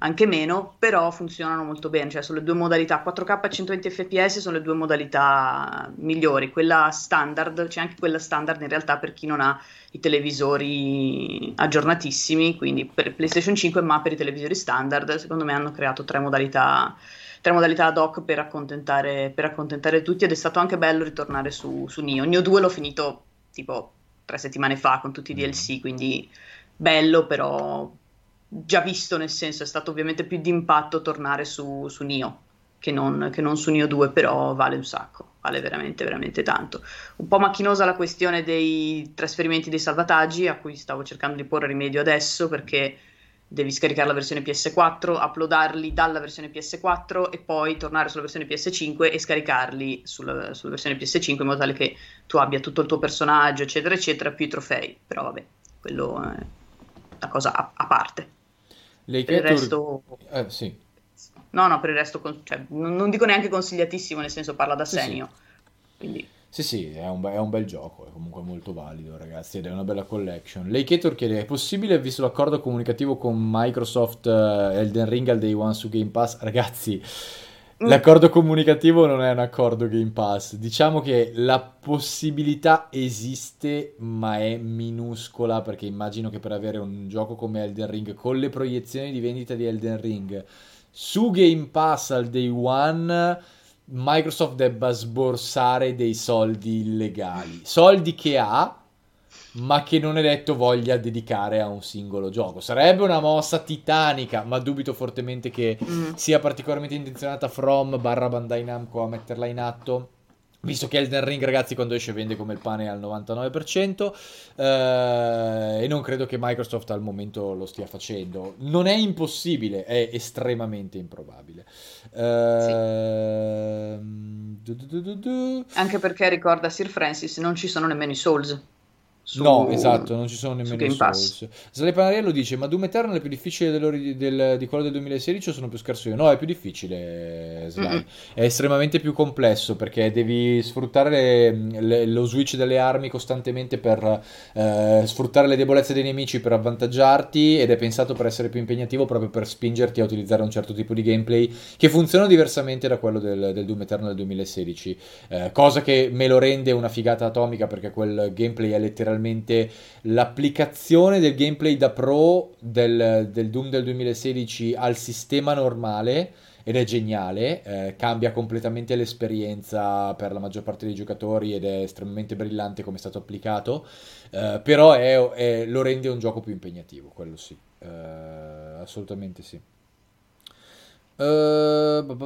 anche meno, però funzionano molto bene, cioè sono le due modalità, 4K e 120 fps sono le due modalità migliori, quella standard, c'è anche quella standard in realtà per chi non ha i televisori aggiornatissimi, quindi per PlayStation 5, ma per i televisori standard secondo me hanno creato tre modalità ad hoc per accontentare tutti, ed è stato anche bello ritornare su Nioh. Nioh 2 l'ho finito tipo 3 settimane fa con tutti i DLC, quindi bello, però già visto, nel senso è stato ovviamente più d'impatto tornare su Nioh che non su Nioh 2, però vale un sacco, vale veramente veramente tanto. Un po' macchinosa la questione dei trasferimenti dei salvataggi, a cui stavo cercando di porre rimedio adesso, perché devi scaricare la versione PS4, uploadarli dalla versione PS4 e poi tornare sulla versione PS5 e scaricarli sulla versione PS5, in modo tale che tu abbia tutto il tuo personaggio eccetera eccetera più i trofei, però vabbè, quello è una cosa a parte. Per il resto cioè, non dico neanche consigliatissimo, nel senso parla da senior, sì. Quindi Sì, è un bel gioco, è comunque molto valido ragazzi, ed è una bella collection. Leiketor chiede, è possibile, visto l'accordo comunicativo con Microsoft, Elden Ring al Day One su Game Pass? Ragazzi, l'accordo comunicativo non è un accordo Game Pass, diciamo che la possibilità esiste ma è minuscola, perché immagino che per avere un gioco come Elden Ring, con le proiezioni di vendita di Elden Ring, su Game Pass al Day One... Microsoft debba sborsare dei soldi illegali, soldi che ha ma che non è detto voglia dedicare a un singolo gioco. Sarebbe una mossa titanica, ma dubito fortemente che sia particolarmente intenzionata From / Bandai Namco a metterla in atto, visto che Elden Ring, ragazzi, quando esce vende come il pane al 99%, e non credo che Microsoft al momento lo stia facendo. Non è impossibile, è estremamente improbabile. Anche perché, ricorda Sir Francis, non ci sono nemmeno i Souls. No, esatto, non ci sono nemmeno i Souls. Salepanariello dice: ma Doom Eternal è più difficile di quello del 2016 o sono più scarso io? No, è più difficile, è estremamente più complesso, perché devi sfruttare lo switch delle armi costantemente per sfruttare le debolezze dei nemici per avvantaggiarti, ed è pensato per essere più impegnativo, proprio per spingerti a utilizzare un certo tipo di gameplay che funziona diversamente da quello del Doom Eternal del 2016, cosa che me lo rende una figata atomica, perché quel gameplay è letteralmente l'applicazione del gameplay da pro del Doom del 2016 al sistema normale, ed è geniale, cambia completamente l'esperienza per la maggior parte dei giocatori ed è estremamente brillante come è stato applicato, però lo rende un gioco più impegnativo, quello sì, assolutamente sì. È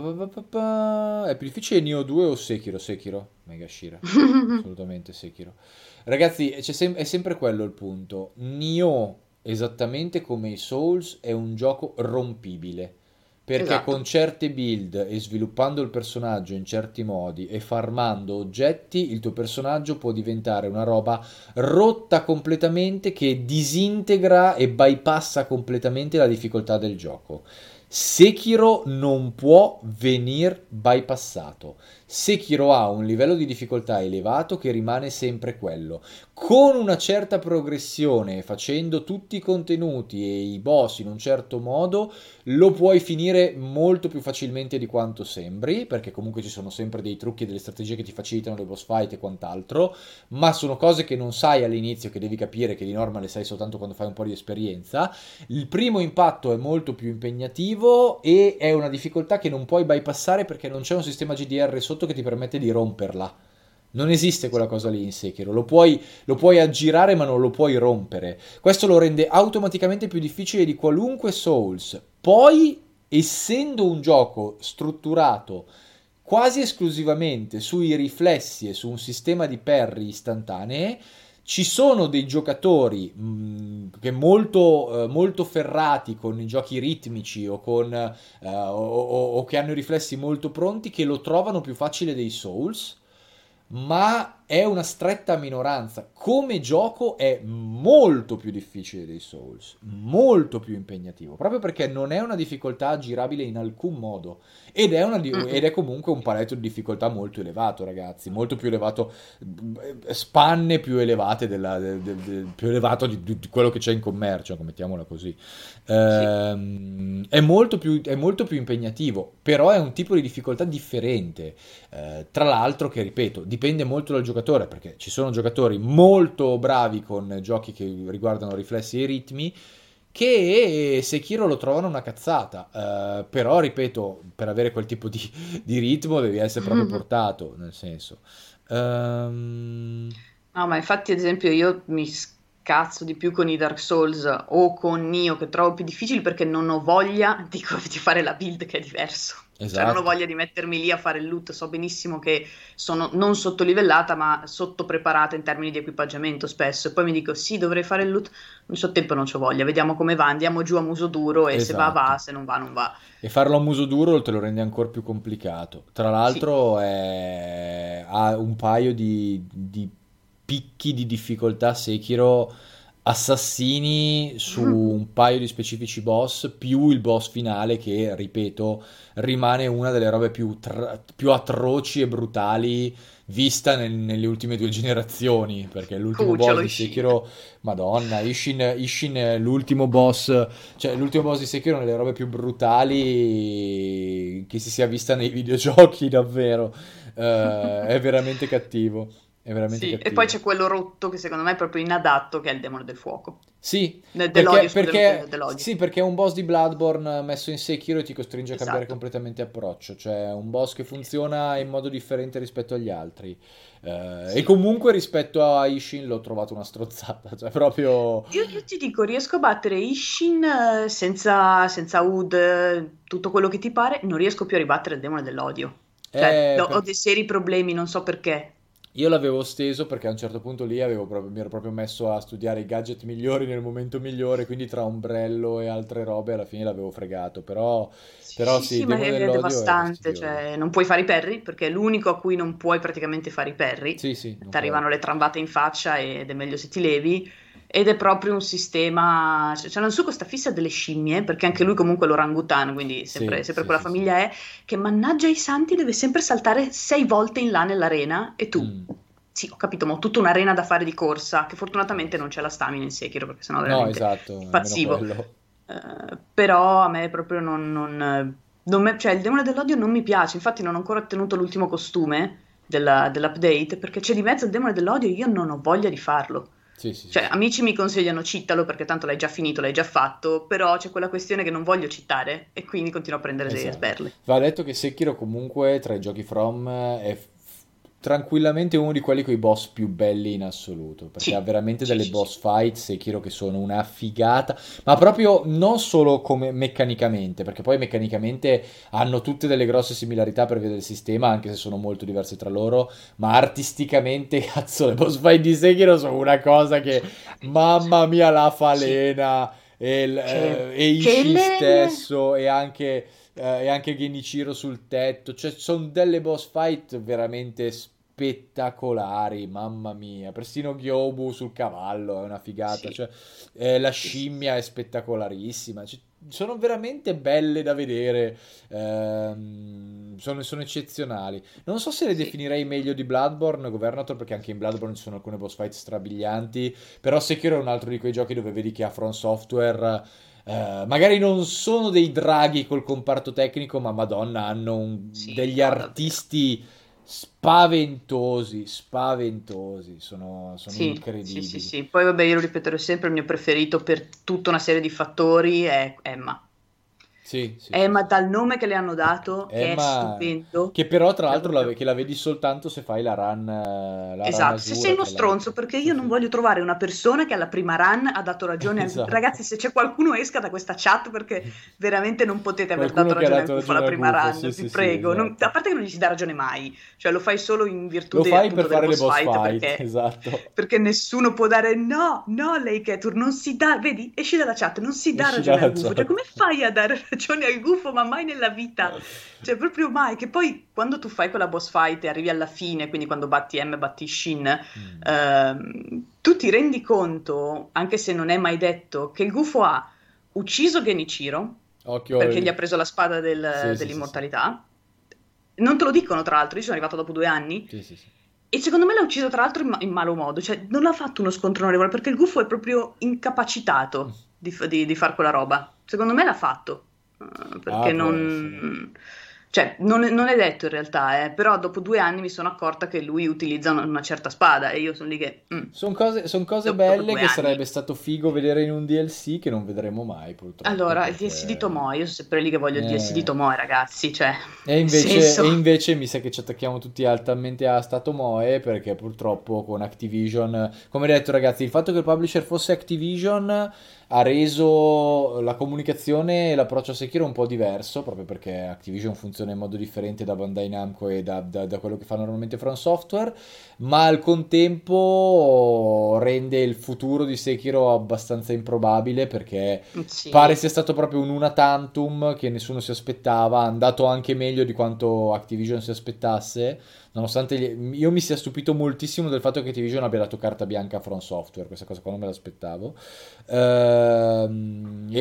più difficile Nioh 2 o Sekiro? Sekiro, mega Shira, assolutamente Sekiro. Ragazzi, è sempre quello il punto. Nioh, esattamente come i Souls, è un gioco rompibile, perché con certe build e sviluppando il personaggio in certi modi e farmando oggetti, il tuo personaggio può diventare una roba rotta completamente, che disintegra e bypassa completamente la difficoltà del gioco. Sekiro non può venir bypassato. Sekiro ha un livello di difficoltà elevato che rimane sempre quello, con una certa progressione, facendo tutti i contenuti e i boss in un certo modo lo puoi finire molto più facilmente di quanto sembri, perché comunque ci sono sempre dei trucchi e delle strategie che ti facilitano le boss fight e quant'altro, ma sono cose che non sai all'inizio, che devi capire, che di norma le sai soltanto quando fai un po' di esperienza. Il primo impatto è molto più impegnativo e è una difficoltà che non puoi bypassare, perché non c'è un sistema GDR sotto che ti permette di romperla. Non esiste quella cosa lì in Sekiro. Lo puoi aggirare, ma non lo puoi rompere. Questo lo rende automaticamente più difficile di qualunque Souls. Poi, essendo un gioco strutturato quasi esclusivamente sui riflessi e su un sistema di parry istantanee, ci sono dei giocatori che molto, molto ferrati con i giochi ritmici o con o che hanno i riflessi molto pronti, che lo trovano più facile dei Souls, ma è una stretta minoranza. Come gioco è molto più difficile dei Souls, molto più impegnativo, proprio perché non è una difficoltà aggirabile in alcun modo, ed è comunque un paletto di difficoltà molto elevato, ragazzi, molto più elevato, spanne più elevate più elevato di quello che c'è in commercio, mettiamola così. È molto più impegnativo, però è un tipo di difficoltà differente, tra l'altro, che ripeto, dipende molto dal giocatore, perché ci sono giocatori molto bravi con giochi che riguardano riflessi e ritmi, che Sekiro lo trovano una cazzata, però ripeto, per avere quel tipo di ritmo devi essere proprio portato, nel senso. No, ma infatti, ad esempio, io mi scazzo di più con i Dark Souls o con Nioh, che trovo più difficili, perché non ho voglia di fare la build, che è diverso. Esatto. Cioè, non ho voglia di mettermi lì a fare il loot. So benissimo che sono non sottolivellata, ma sottopreparata in termini di equipaggiamento spesso, e poi mi dico sì, dovrei fare il loot, non so tempo, non c'ho voglia, vediamo come va, andiamo giù a muso duro, e esatto, se va va, se non va non va. E farlo a muso duro te lo rende ancora più complicato, tra l'altro. Sì. Ha un paio di picchi di difficoltà Sekiro assassini su un paio di specifici boss, più il boss finale, che ripeto rimane una delle robe più atroci e brutali vista nelle ultime due generazioni, perché l'ultimo boss di Sekiro, madonna, Isshin è l'ultimo boss di Sekiro, una delle robe più brutali che si sia vista nei videogiochi, davvero. È veramente cattivo. È veramente cattivo. E poi c'è quello rotto, che secondo me è proprio inadatto, che è il Demone del Fuoco. Sì, perché è un boss di Bloodborne messo in Sekiro e ti costringe a cambiare completamente approccio, cioè un boss che funziona in modo differente rispetto agli altri. Sì. E comunque rispetto a Isshin l'ho trovato una strozzata, cioè proprio... Io ti dico, riesco a battere Isshin senza HUD, tutto quello che ti pare, non riesco più a ribattere il demone dell'odio, cioè, ho dei seri problemi, non so perché. Io l'avevo steso perché a un certo punto lì mi ero proprio messo a studiare i gadget migliori nel momento migliore, quindi tra ombrello e altre robe alla fine l'avevo fregato, però sì, ma è devastante, cioè non puoi fare i parry perché è l'unico a cui non puoi praticamente fare i parry, ti arrivano le trambate in faccia ed è meglio se ti levi, ed è proprio un sistema, cioè non so, questa fissa delle scimmie, perché anche lui comunque è l'orangutan, quindi sempre quella famiglia è, che mannaggia i santi deve sempre saltare 6 volte in là nell'arena, e tu sì, ho capito, ma ho tutta un'arena da fare di corsa, che fortunatamente non c'è la stamina in Sekiro, perché sennò veramente impazzivo, però a me proprio cioè il demone dell'odio non mi piace, infatti non ho ancora ottenuto l'ultimo costume dell'update, perché c'è di mezzo il demone dell'odio e io non ho voglia di farlo. Sì, amici mi consigliano cittalo perché tanto l'hai già finito, l'hai già fatto, però c'è quella questione che non voglio citare e quindi continuo a prendere delle sberle. Va detto che Sekiro comunque tra i giochi From è tranquillamente uno di quelli con i boss più belli in assoluto, perché ha veramente delle boss fight Sekiro che sono una figata, ma proprio non solo come meccanicamente, perché poi meccanicamente hanno tutte delle grosse similarità per via del sistema, anche se sono molto diverse tra loro, ma artisticamente cazzo le boss fight di Sekiro sono una cosa che mamma mia, la falena e Isshin stesso e anche Genichiro sul tetto, cioè sono delle boss fight veramente spettacolari, mamma mia, persino Gyobu sul cavallo è una figata, cioè, la scimmia è spettacolarissima, cioè, sono veramente belle da vedere, sono eccezionali, non so se le definirei meglio di Bloodborne, Governator, perché anche in Bloodborne ci sono alcune boss fight strabilianti, però Sekiro è un altro di quei giochi dove vedi che a From Software magari non sono dei draghi col comparto tecnico, ma madonna, hanno degli artisti spaventosi, sono incredibili. Sì. Poi vabbè, io lo ripeterò sempre, il mio preferito per tutta una serie di fattori è Emma. Sì, dal nome che le hanno dato, Emma, che è stupendo. Che però tra l'altro la vedi soltanto se fai la run. Esatto, run azura, se sei uno stronzo, perché io non voglio trovare una persona che alla prima run ha dato ragione. Esatto. Ragazzi, se c'è qualcuno esca da questa chat perché veramente non potete aver dato ragione al gufo alla prima run, ti prego. Esatto. A parte che non gli si dà ragione mai, cioè lo fai solo in virtù del boss fight. Lo fai per fare le boss fight, perché nessuno può dare no, lei che non si dà, vedi, esci dalla chat, non si dà ragione al gufo. Cioè come fai a dare ragione al gufo, ma mai nella vita, cioè proprio mai, che poi quando tu fai quella boss fight e arrivi alla fine, quindi quando batti M, batti Shin, tu ti rendi conto, anche se non è mai detto, che il gufo ha ucciso Genichiro, perché gli ha preso la spada dell'immortalità, non te lo dicono tra l'altro, io sono arrivato dopo 2 anni, e secondo me l'ha ucciso tra l'altro in malo modo, cioè non ha fatto uno scontro onorevole, perché il gufo è proprio incapacitato di far quella roba, secondo me l'ha fatto. Perché non, cioè, non è detto in realtà, però dopo 2 anni mi sono accorta che lui utilizza una certa spada e io sono lì che sono cose belle che anni. Sarebbe stato figo vedere in un DLC che non vedremo mai purtroppo. Allora perché... il DLC di Tomoe, io sono sempre lì che voglio il DLC di Tomoe, ragazzi, cioè, e invece mi sa che ci attacchiamo tutti altamente a sta Tomoe, perché purtroppo con Activision, come detto ragazzi, il fatto che il publisher fosse Activision ha reso la comunicazione e l'approccio a Sekiro un po' diverso, proprio perché Activision funziona in modo differente da Bandai Namco e da quello che fanno normalmente From Software, ma al contempo rende il futuro di Sekiro abbastanza improbabile, perché pare sia stato proprio un una tantum che nessuno si aspettava, è andato anche meglio di quanto Activision si aspettasse, nonostante io mi sia stupito moltissimo del fatto che Activision abbia dato carta bianca a From Software, questa cosa qua non me l'aspettavo, e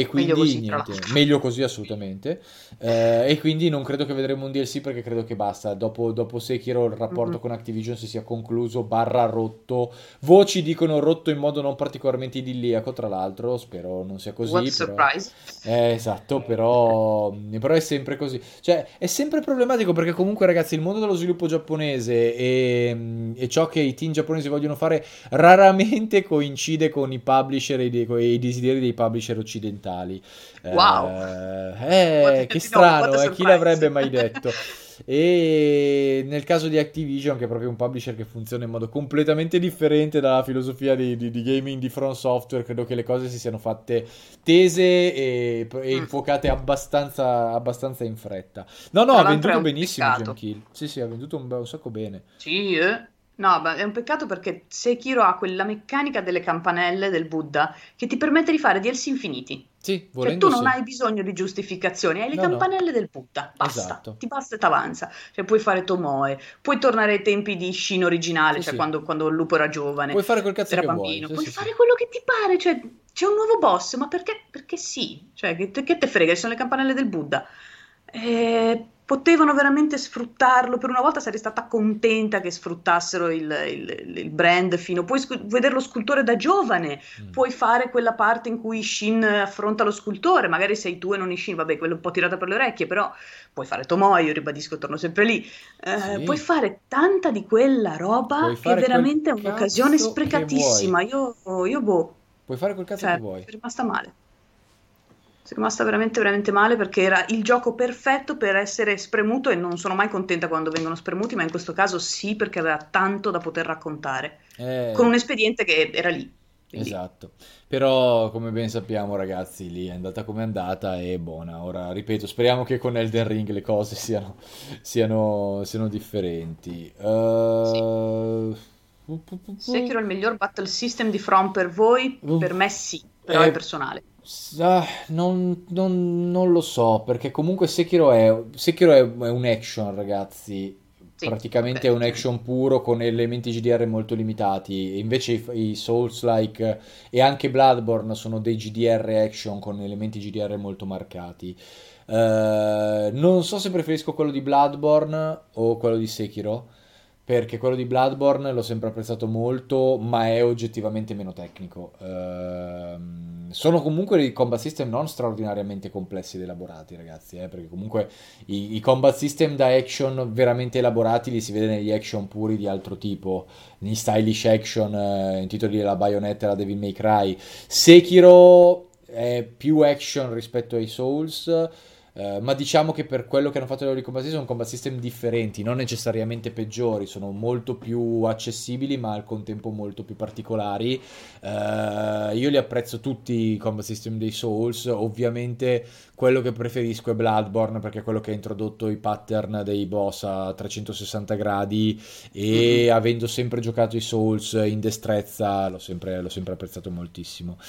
quindi meglio così assolutamente, e quindi non credo che vedremo un DLC, perché credo che basta. Dopo Sekiro il rapporto con Activision si sia concluso / rotto. Voci dicono rotto in modo non particolarmente idilliaco, tra l'altro, spero non sia così. What surprise. Esatto, però è sempre così. Cioè, è sempre problematico, perché comunque, ragazzi, il mondo dello sviluppo giapponese e ciò che i team giapponesi vogliono fare raramente coincide con i publisher e i desideri dei publisher occidentali. Wow. Che strano, chi l'avrebbe mai detto? E nel caso di Activision, che è proprio un publisher che funziona in modo completamente differente dalla filosofia di gaming di From Software, credo che le cose si siano fatte tese e infuocate abbastanza in fretta. No, ha venduto benissimo Gem Kill. Sì, ha venduto un sacco bene. Sì, No, ma è un peccato, perché Sekiro ha quella meccanica delle campanelle del Buddha che ti permette di fare DLC infiniti. Sì, cioè, tu non hai bisogno di giustificazioni, hai le campanelle del Buddha, basta, ti basta e t'avanza. Cioè, puoi fare Tomoe, puoi tornare ai tempi di Isshin originale, quando il lupo era giovane, puoi fare quel cazzo era che bambino, puoi fare quello che ti pare. Cioè, c'è un nuovo boss, ma perché? Perché sì, cioè, che te frega, ci sono le campanelle del Buddha. Potevano veramente sfruttarlo, per una volta sarei stata contenta che sfruttassero il brand fino. Puoi vedere lo scultore da giovane, puoi fare quella parte in cui Isshin affronta lo scultore, magari sei tu e non Isshin, vabbè, quello un po' tirata per le orecchie, però puoi fare Tomoe, io ribadisco, torno sempre lì. Puoi fare tanta di quella roba che veramente è un'occasione sprecatissima. Io puoi fare quel cazzo che vuoi. È rimasta male. Sono rimasta veramente veramente male, perché era il gioco perfetto per essere spremuto, e non sono mai contenta quando vengono spremuti, ma in questo caso sì, perché aveva tanto da poter raccontare con un espediente che era lì. Quindi. Esatto, però come ben sappiamo, ragazzi, lì è andata come è andata, e buona. Ora, ripeto, speriamo che con Elden Ring le cose siano differenti. Sekiro è il miglior battle system di From per voi? Per me sì, però è personale. Non lo so, perché comunque Sekiro è un action, ragazzi, praticamente è un action puro con elementi GDR molto limitati. Invece i Souls-like e anche Bloodborne sono dei GDR action con elementi GDR molto marcati. Non so se preferisco quello di Bloodborne o quello di Sekiro, perché quello di Bloodborne l'ho sempre apprezzato molto, ma è oggettivamente meno tecnico. Sono comunque dei combat system non straordinariamente complessi ed elaborati, ragazzi, perché comunque i combat system da action veramente elaborati li si vede negli action puri di altro tipo, negli stylish action, in titoli della Bayonetta e la Devil May Cry. Sekiro è più action rispetto ai Souls, ma diciamo che per quello che hanno fatto i combat system sono combat system differenti, non necessariamente peggiori, sono molto più accessibili ma al contempo molto più particolari. Io li apprezzo tutti i combat system dei Souls, ovviamente quello che preferisco è Bloodborne, perché è quello che ha introdotto i pattern dei boss a 360 gradi e avendo sempre giocato i Souls in destrezza l'ho sempre apprezzato moltissimo.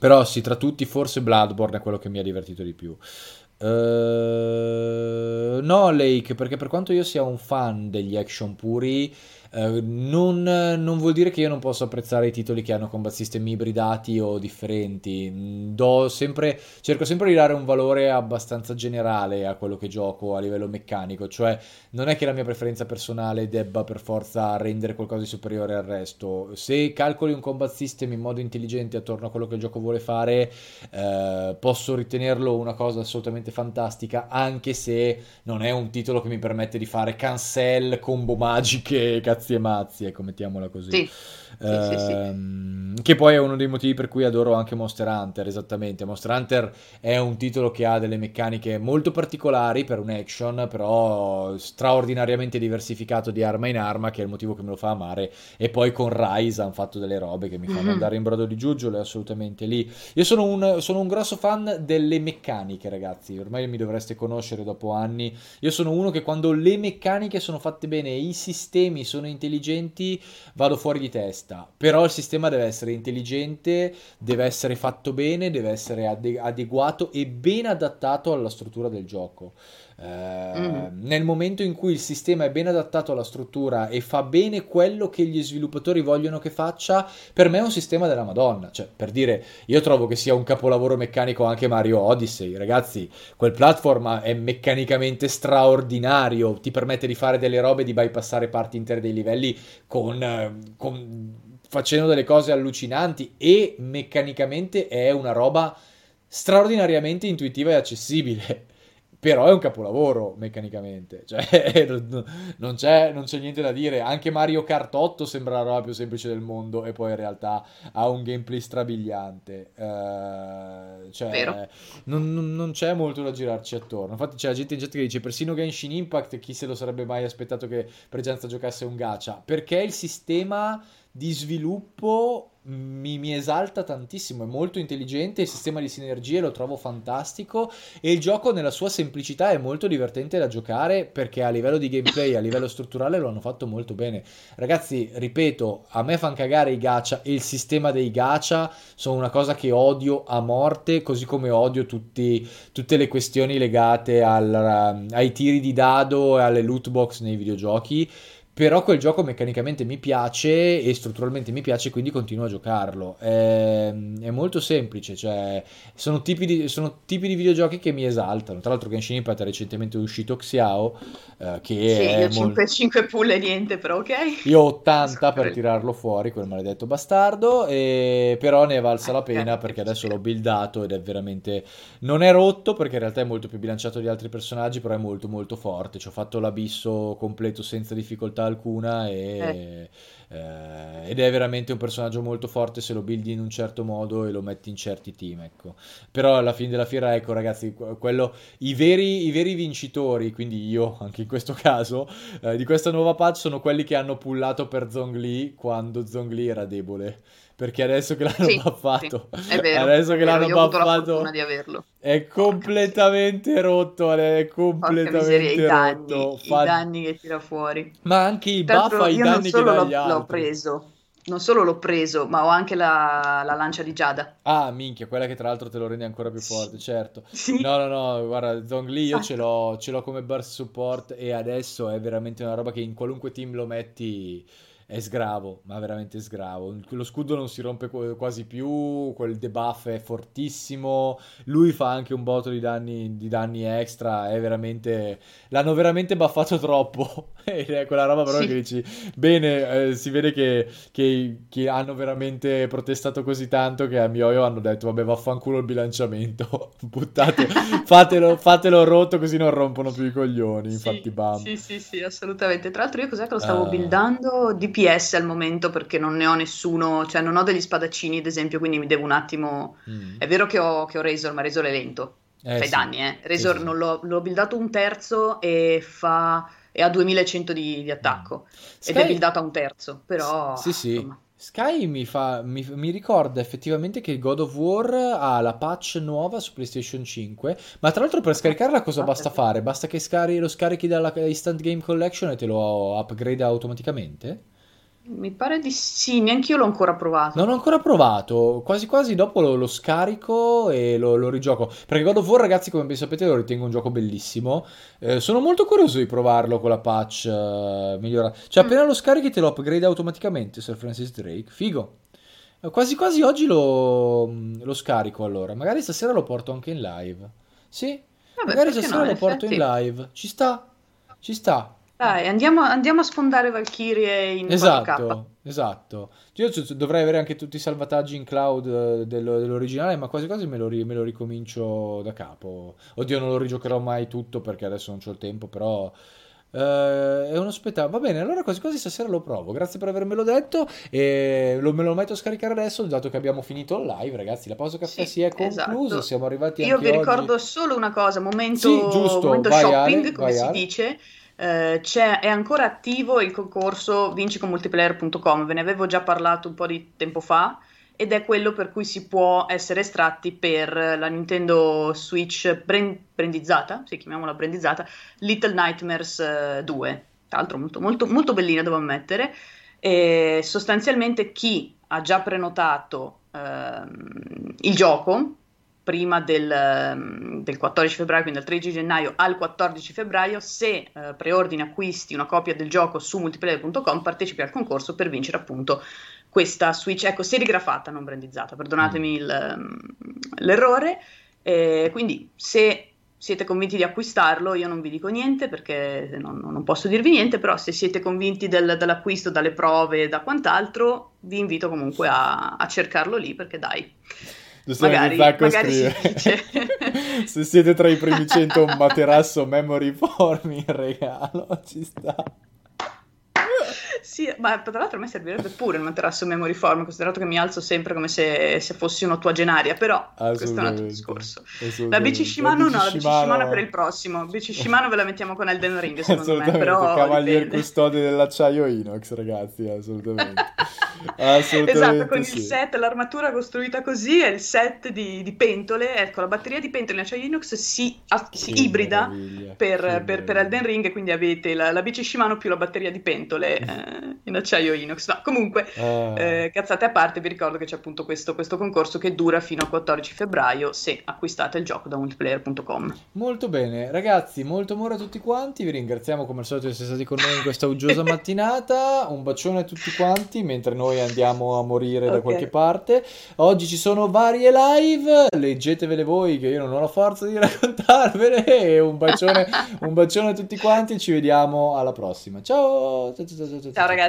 Però sì, tra tutti forse Bloodborne è quello che mi ha divertito di più. No, Lake, perché per quanto io sia un fan degli action puri, non vuol dire che io non posso apprezzare i titoli che hanno combat system ibridati o differenti. Cerco sempre di dare un valore abbastanza generale a quello che gioco a livello meccanico, cioè non è che la mia preferenza personale debba per forza rendere qualcosa di superiore al resto. Se calcoli un combat system in modo intelligente attorno a quello che il gioco vuole fare, posso ritenerlo una cosa assolutamente fantastica, anche se non è un titolo che mi permette di fare cancel, combo magiche, cazzi e mazzi, ecco, mettiamola così. Sì. Che poi è uno dei motivi per cui adoro anche Monster Hunter. Esattamente, Monster Hunter è un titolo che ha delle meccaniche molto particolari per un action, però straordinariamente diversificato di arma in arma, che è il motivo che me lo fa amare. E poi con Rise hanno fatto delle robe che mi fanno andare in brodo di giuggiole, assolutamente lì. Io sono un grosso fan delle meccaniche, ragazzi, ormai mi dovreste conoscere dopo anni. Io sono uno che quando le meccaniche sono fatte bene e i sistemi sono intelligenti vado fuori di testa, però il sistema deve essere intelligente, deve essere fatto bene, deve essere adeguato e ben adattato alla struttura del gioco. Nel momento in cui il sistema è ben adattato alla struttura e fa bene quello che gli sviluppatori vogliono che faccia, per me è un sistema della Madonna. Cioè, per dire, io trovo che sia un capolavoro meccanico anche Mario Odyssey, ragazzi, quel platform è meccanicamente straordinario, ti permette di fare delle robe, di bypassare parti intere dei livelli facendo delle cose allucinanti, e meccanicamente è una roba straordinariamente intuitiva e accessibile. Però è un capolavoro meccanicamente, cioè non c'è niente da dire. Anche Mario Kart 8 sembra la roba più semplice del mondo e poi in realtà ha un gameplay strabiliante, cioè non c'è molto da girarci attorno. Infatti c'è la gente in chat che dice persino Genshin Impact, chi se lo sarebbe mai aspettato che Pregianza giocasse un gacha, perché il sistema di sviluppo mi esalta tantissimo, è molto intelligente, il sistema di sinergie lo trovo fantastico e il gioco nella sua semplicità è molto divertente da giocare, perché a livello di gameplay, a livello strutturale lo hanno fatto molto bene. Ragazzi, ripeto, a me fan cagare i gacha e il sistema dei gacha, sono una cosa che odio a morte, così come odio tutte le questioni legate ai tiri di dado e alle loot box nei videogiochi. Però quel gioco meccanicamente mi piace e strutturalmente mi piace, quindi continuo a giocarlo. È molto semplice, cioè sono tipi di videogiochi che mi esaltano. Tra l'altro Genshin Impact è recentemente uscito Xiao, che sì, è io 5 pulle niente, però ok. Io ho 80 per tirarlo fuori, quel maledetto bastardo, però ne è valsa la pena, perché adesso l'ho buildato ed è veramente... Non è rotto, perché in realtà è molto più bilanciato di altri personaggi, però è molto molto forte. Ci ho fatto l'abisso completo senza difficoltà alcuna ed è veramente un personaggio molto forte se lo buildi in un certo modo e lo metti in certi team, ecco. Però alla fine della fiera, ecco ragazzi, i veri vincitori, quindi io anche in questo caso, di questa nuova patch sono quelli che hanno pullato per Zhongli quando Zhongli era debole, perché adesso che l'hanno buffato, sì, è vero, adesso che l'hanno buffato è completamente rotto, è completamente rotto. I danni che tira fuori, ma anche i buff ai danni che dà agli altri. L'ho preso. Non solo l'ho preso, ma ho anche la lancia di Giada. Ah, minchia, quella che tra l'altro te lo rende ancora più forte, certo. Sì. No, guarda, Zhongli io ce l'ho come burst support e adesso è veramente una roba che in qualunque team lo metti è sgravo, ma veramente sgravo. Lo scudo non si rompe quasi più, quel debuff è fortissimo, lui fa anche un botto di danni extra, è veramente... L'hanno veramente buffato troppo, ed è quella roba però che dici, bene, si vede che hanno veramente protestato così tanto che a Mioio hanno detto, vabbè vaffanculo il bilanciamento, buttate, fatelo rotto così non rompono più i coglioni, infatti bam. Sì, assolutamente. Tra l'altro io cos'è che lo stavo buildando? DPS al momento, perché non ne ho nessuno, cioè non ho degli spadaccini ad esempio, quindi mi devo un attimo è vero che ho Razor, ma Razor è lento, fa i danni, Razor non l'ho buildato un terzo e ha 2100 di attacco, Sky... ed è buildato a un terzo, però insomma. Sky mi ricorda effettivamente che God of War ha la patch nuova su PlayStation 5, ma tra l'altro per scaricarla cosa basta fare? Basta che lo scarichi dalla Instant Game Collection e te lo upgrade automaticamente? Mi pare di sì, neanche io l'ho ancora provato. Non ho ancora provato, quasi quasi dopo lo scarico e lo rigioco. Perché God of War, ragazzi, come ben sapete, lo ritengo un gioco bellissimo. Sono molto curioso di provarlo con la patch migliorata. Cioè, appena lo scarichi te lo upgrade automaticamente, Sir Francis Drake. Figo. Quasi quasi oggi lo scarico, allora. Magari stasera lo porto anche in live. Sì? Vabbè, magari stasera lo porto in live. Ci sta. Dai, andiamo a sfondare Valkyrie in 4K. Esatto. Io dovrei avere anche tutti i salvataggi in cloud dell'originale, ma quasi quasi me lo ricomincio da capo. Oddio, non lo rigiocherò mai tutto perché adesso non c'ho il tempo, però... è uno spettacolo. Va bene, allora quasi quasi stasera lo provo. Grazie per avermelo detto. E me lo metto a scaricare adesso, dato che abbiamo finito il live, ragazzi. La pausa caffè si è conclusa. Esatto. Siamo arrivati anche oggi. Io vi ricordo solo una cosa: momento vai shopping, Ale, come si dice. È ancora attivo il concorso vinciconmultiplayer.com, ve ne avevo già parlato un po' di tempo fa, ed è quello per cui si può essere estratti per la Nintendo Switch brandizzata, sì, chiamiamola brandizzata, Little Nightmares 2, tra l'altro molto, molto, molto bellina, devo ammettere, e sostanzialmente chi ha già prenotato il gioco prima del 14 febbraio, quindi dal 13 gennaio al 14 febbraio, se preordini acquisti una copia del gioco su multiplayer.com, partecipi al concorso per vincere appunto questa Switch, ecco, serigrafata, non brandizzata, perdonatemi l'errore, quindi se siete convinti di acquistarlo, io non vi dico niente perché non posso dirvi niente, però se siete convinti dell'acquisto, dalle prove e da quant'altro, vi invito comunque a cercarlo lì, perché dai, magari si dice. Se siete tra i primi 100 un materasso memory form in regalo, ci sta. Sì, ma tra l'altro a me servirebbe pure il materasso memory form, considerato che mi alzo sempre come se fossi un'ottuagenaria, però questo è un altro discorso. La bici Shimano no, la bici Shimano è per il prossimo, bici Shimano ve la mettiamo con Elden Ring secondo me, però cavalier custode dell'acciaio inox, ragazzi, assolutamente. Esatto, con sì. Il set, l'armatura costruita così è il set di pentole, ecco, la batteria di pentole in acciaio inox si ibrida per Elden Ring, quindi avete la bici Shimano più la batteria di pentole in acciaio inox, no, comunque cazzate a parte, vi ricordo che c'è appunto questo concorso che dura fino al 14 febbraio se acquistate il gioco da multiplayer.com. Molto bene ragazzi, molto amore a tutti quanti, vi ringraziamo come al solito di essere stati con noi in questa uggiosa mattinata, un bacione a tutti quanti mentre noi andiamo a morire da qualche parte. Oggi ci sono varie live, leggetevele voi che io non ho la forza di raccontarvele, e un bacione a tutti quanti, ci vediamo alla prossima, ciao. Ciao ragazzi.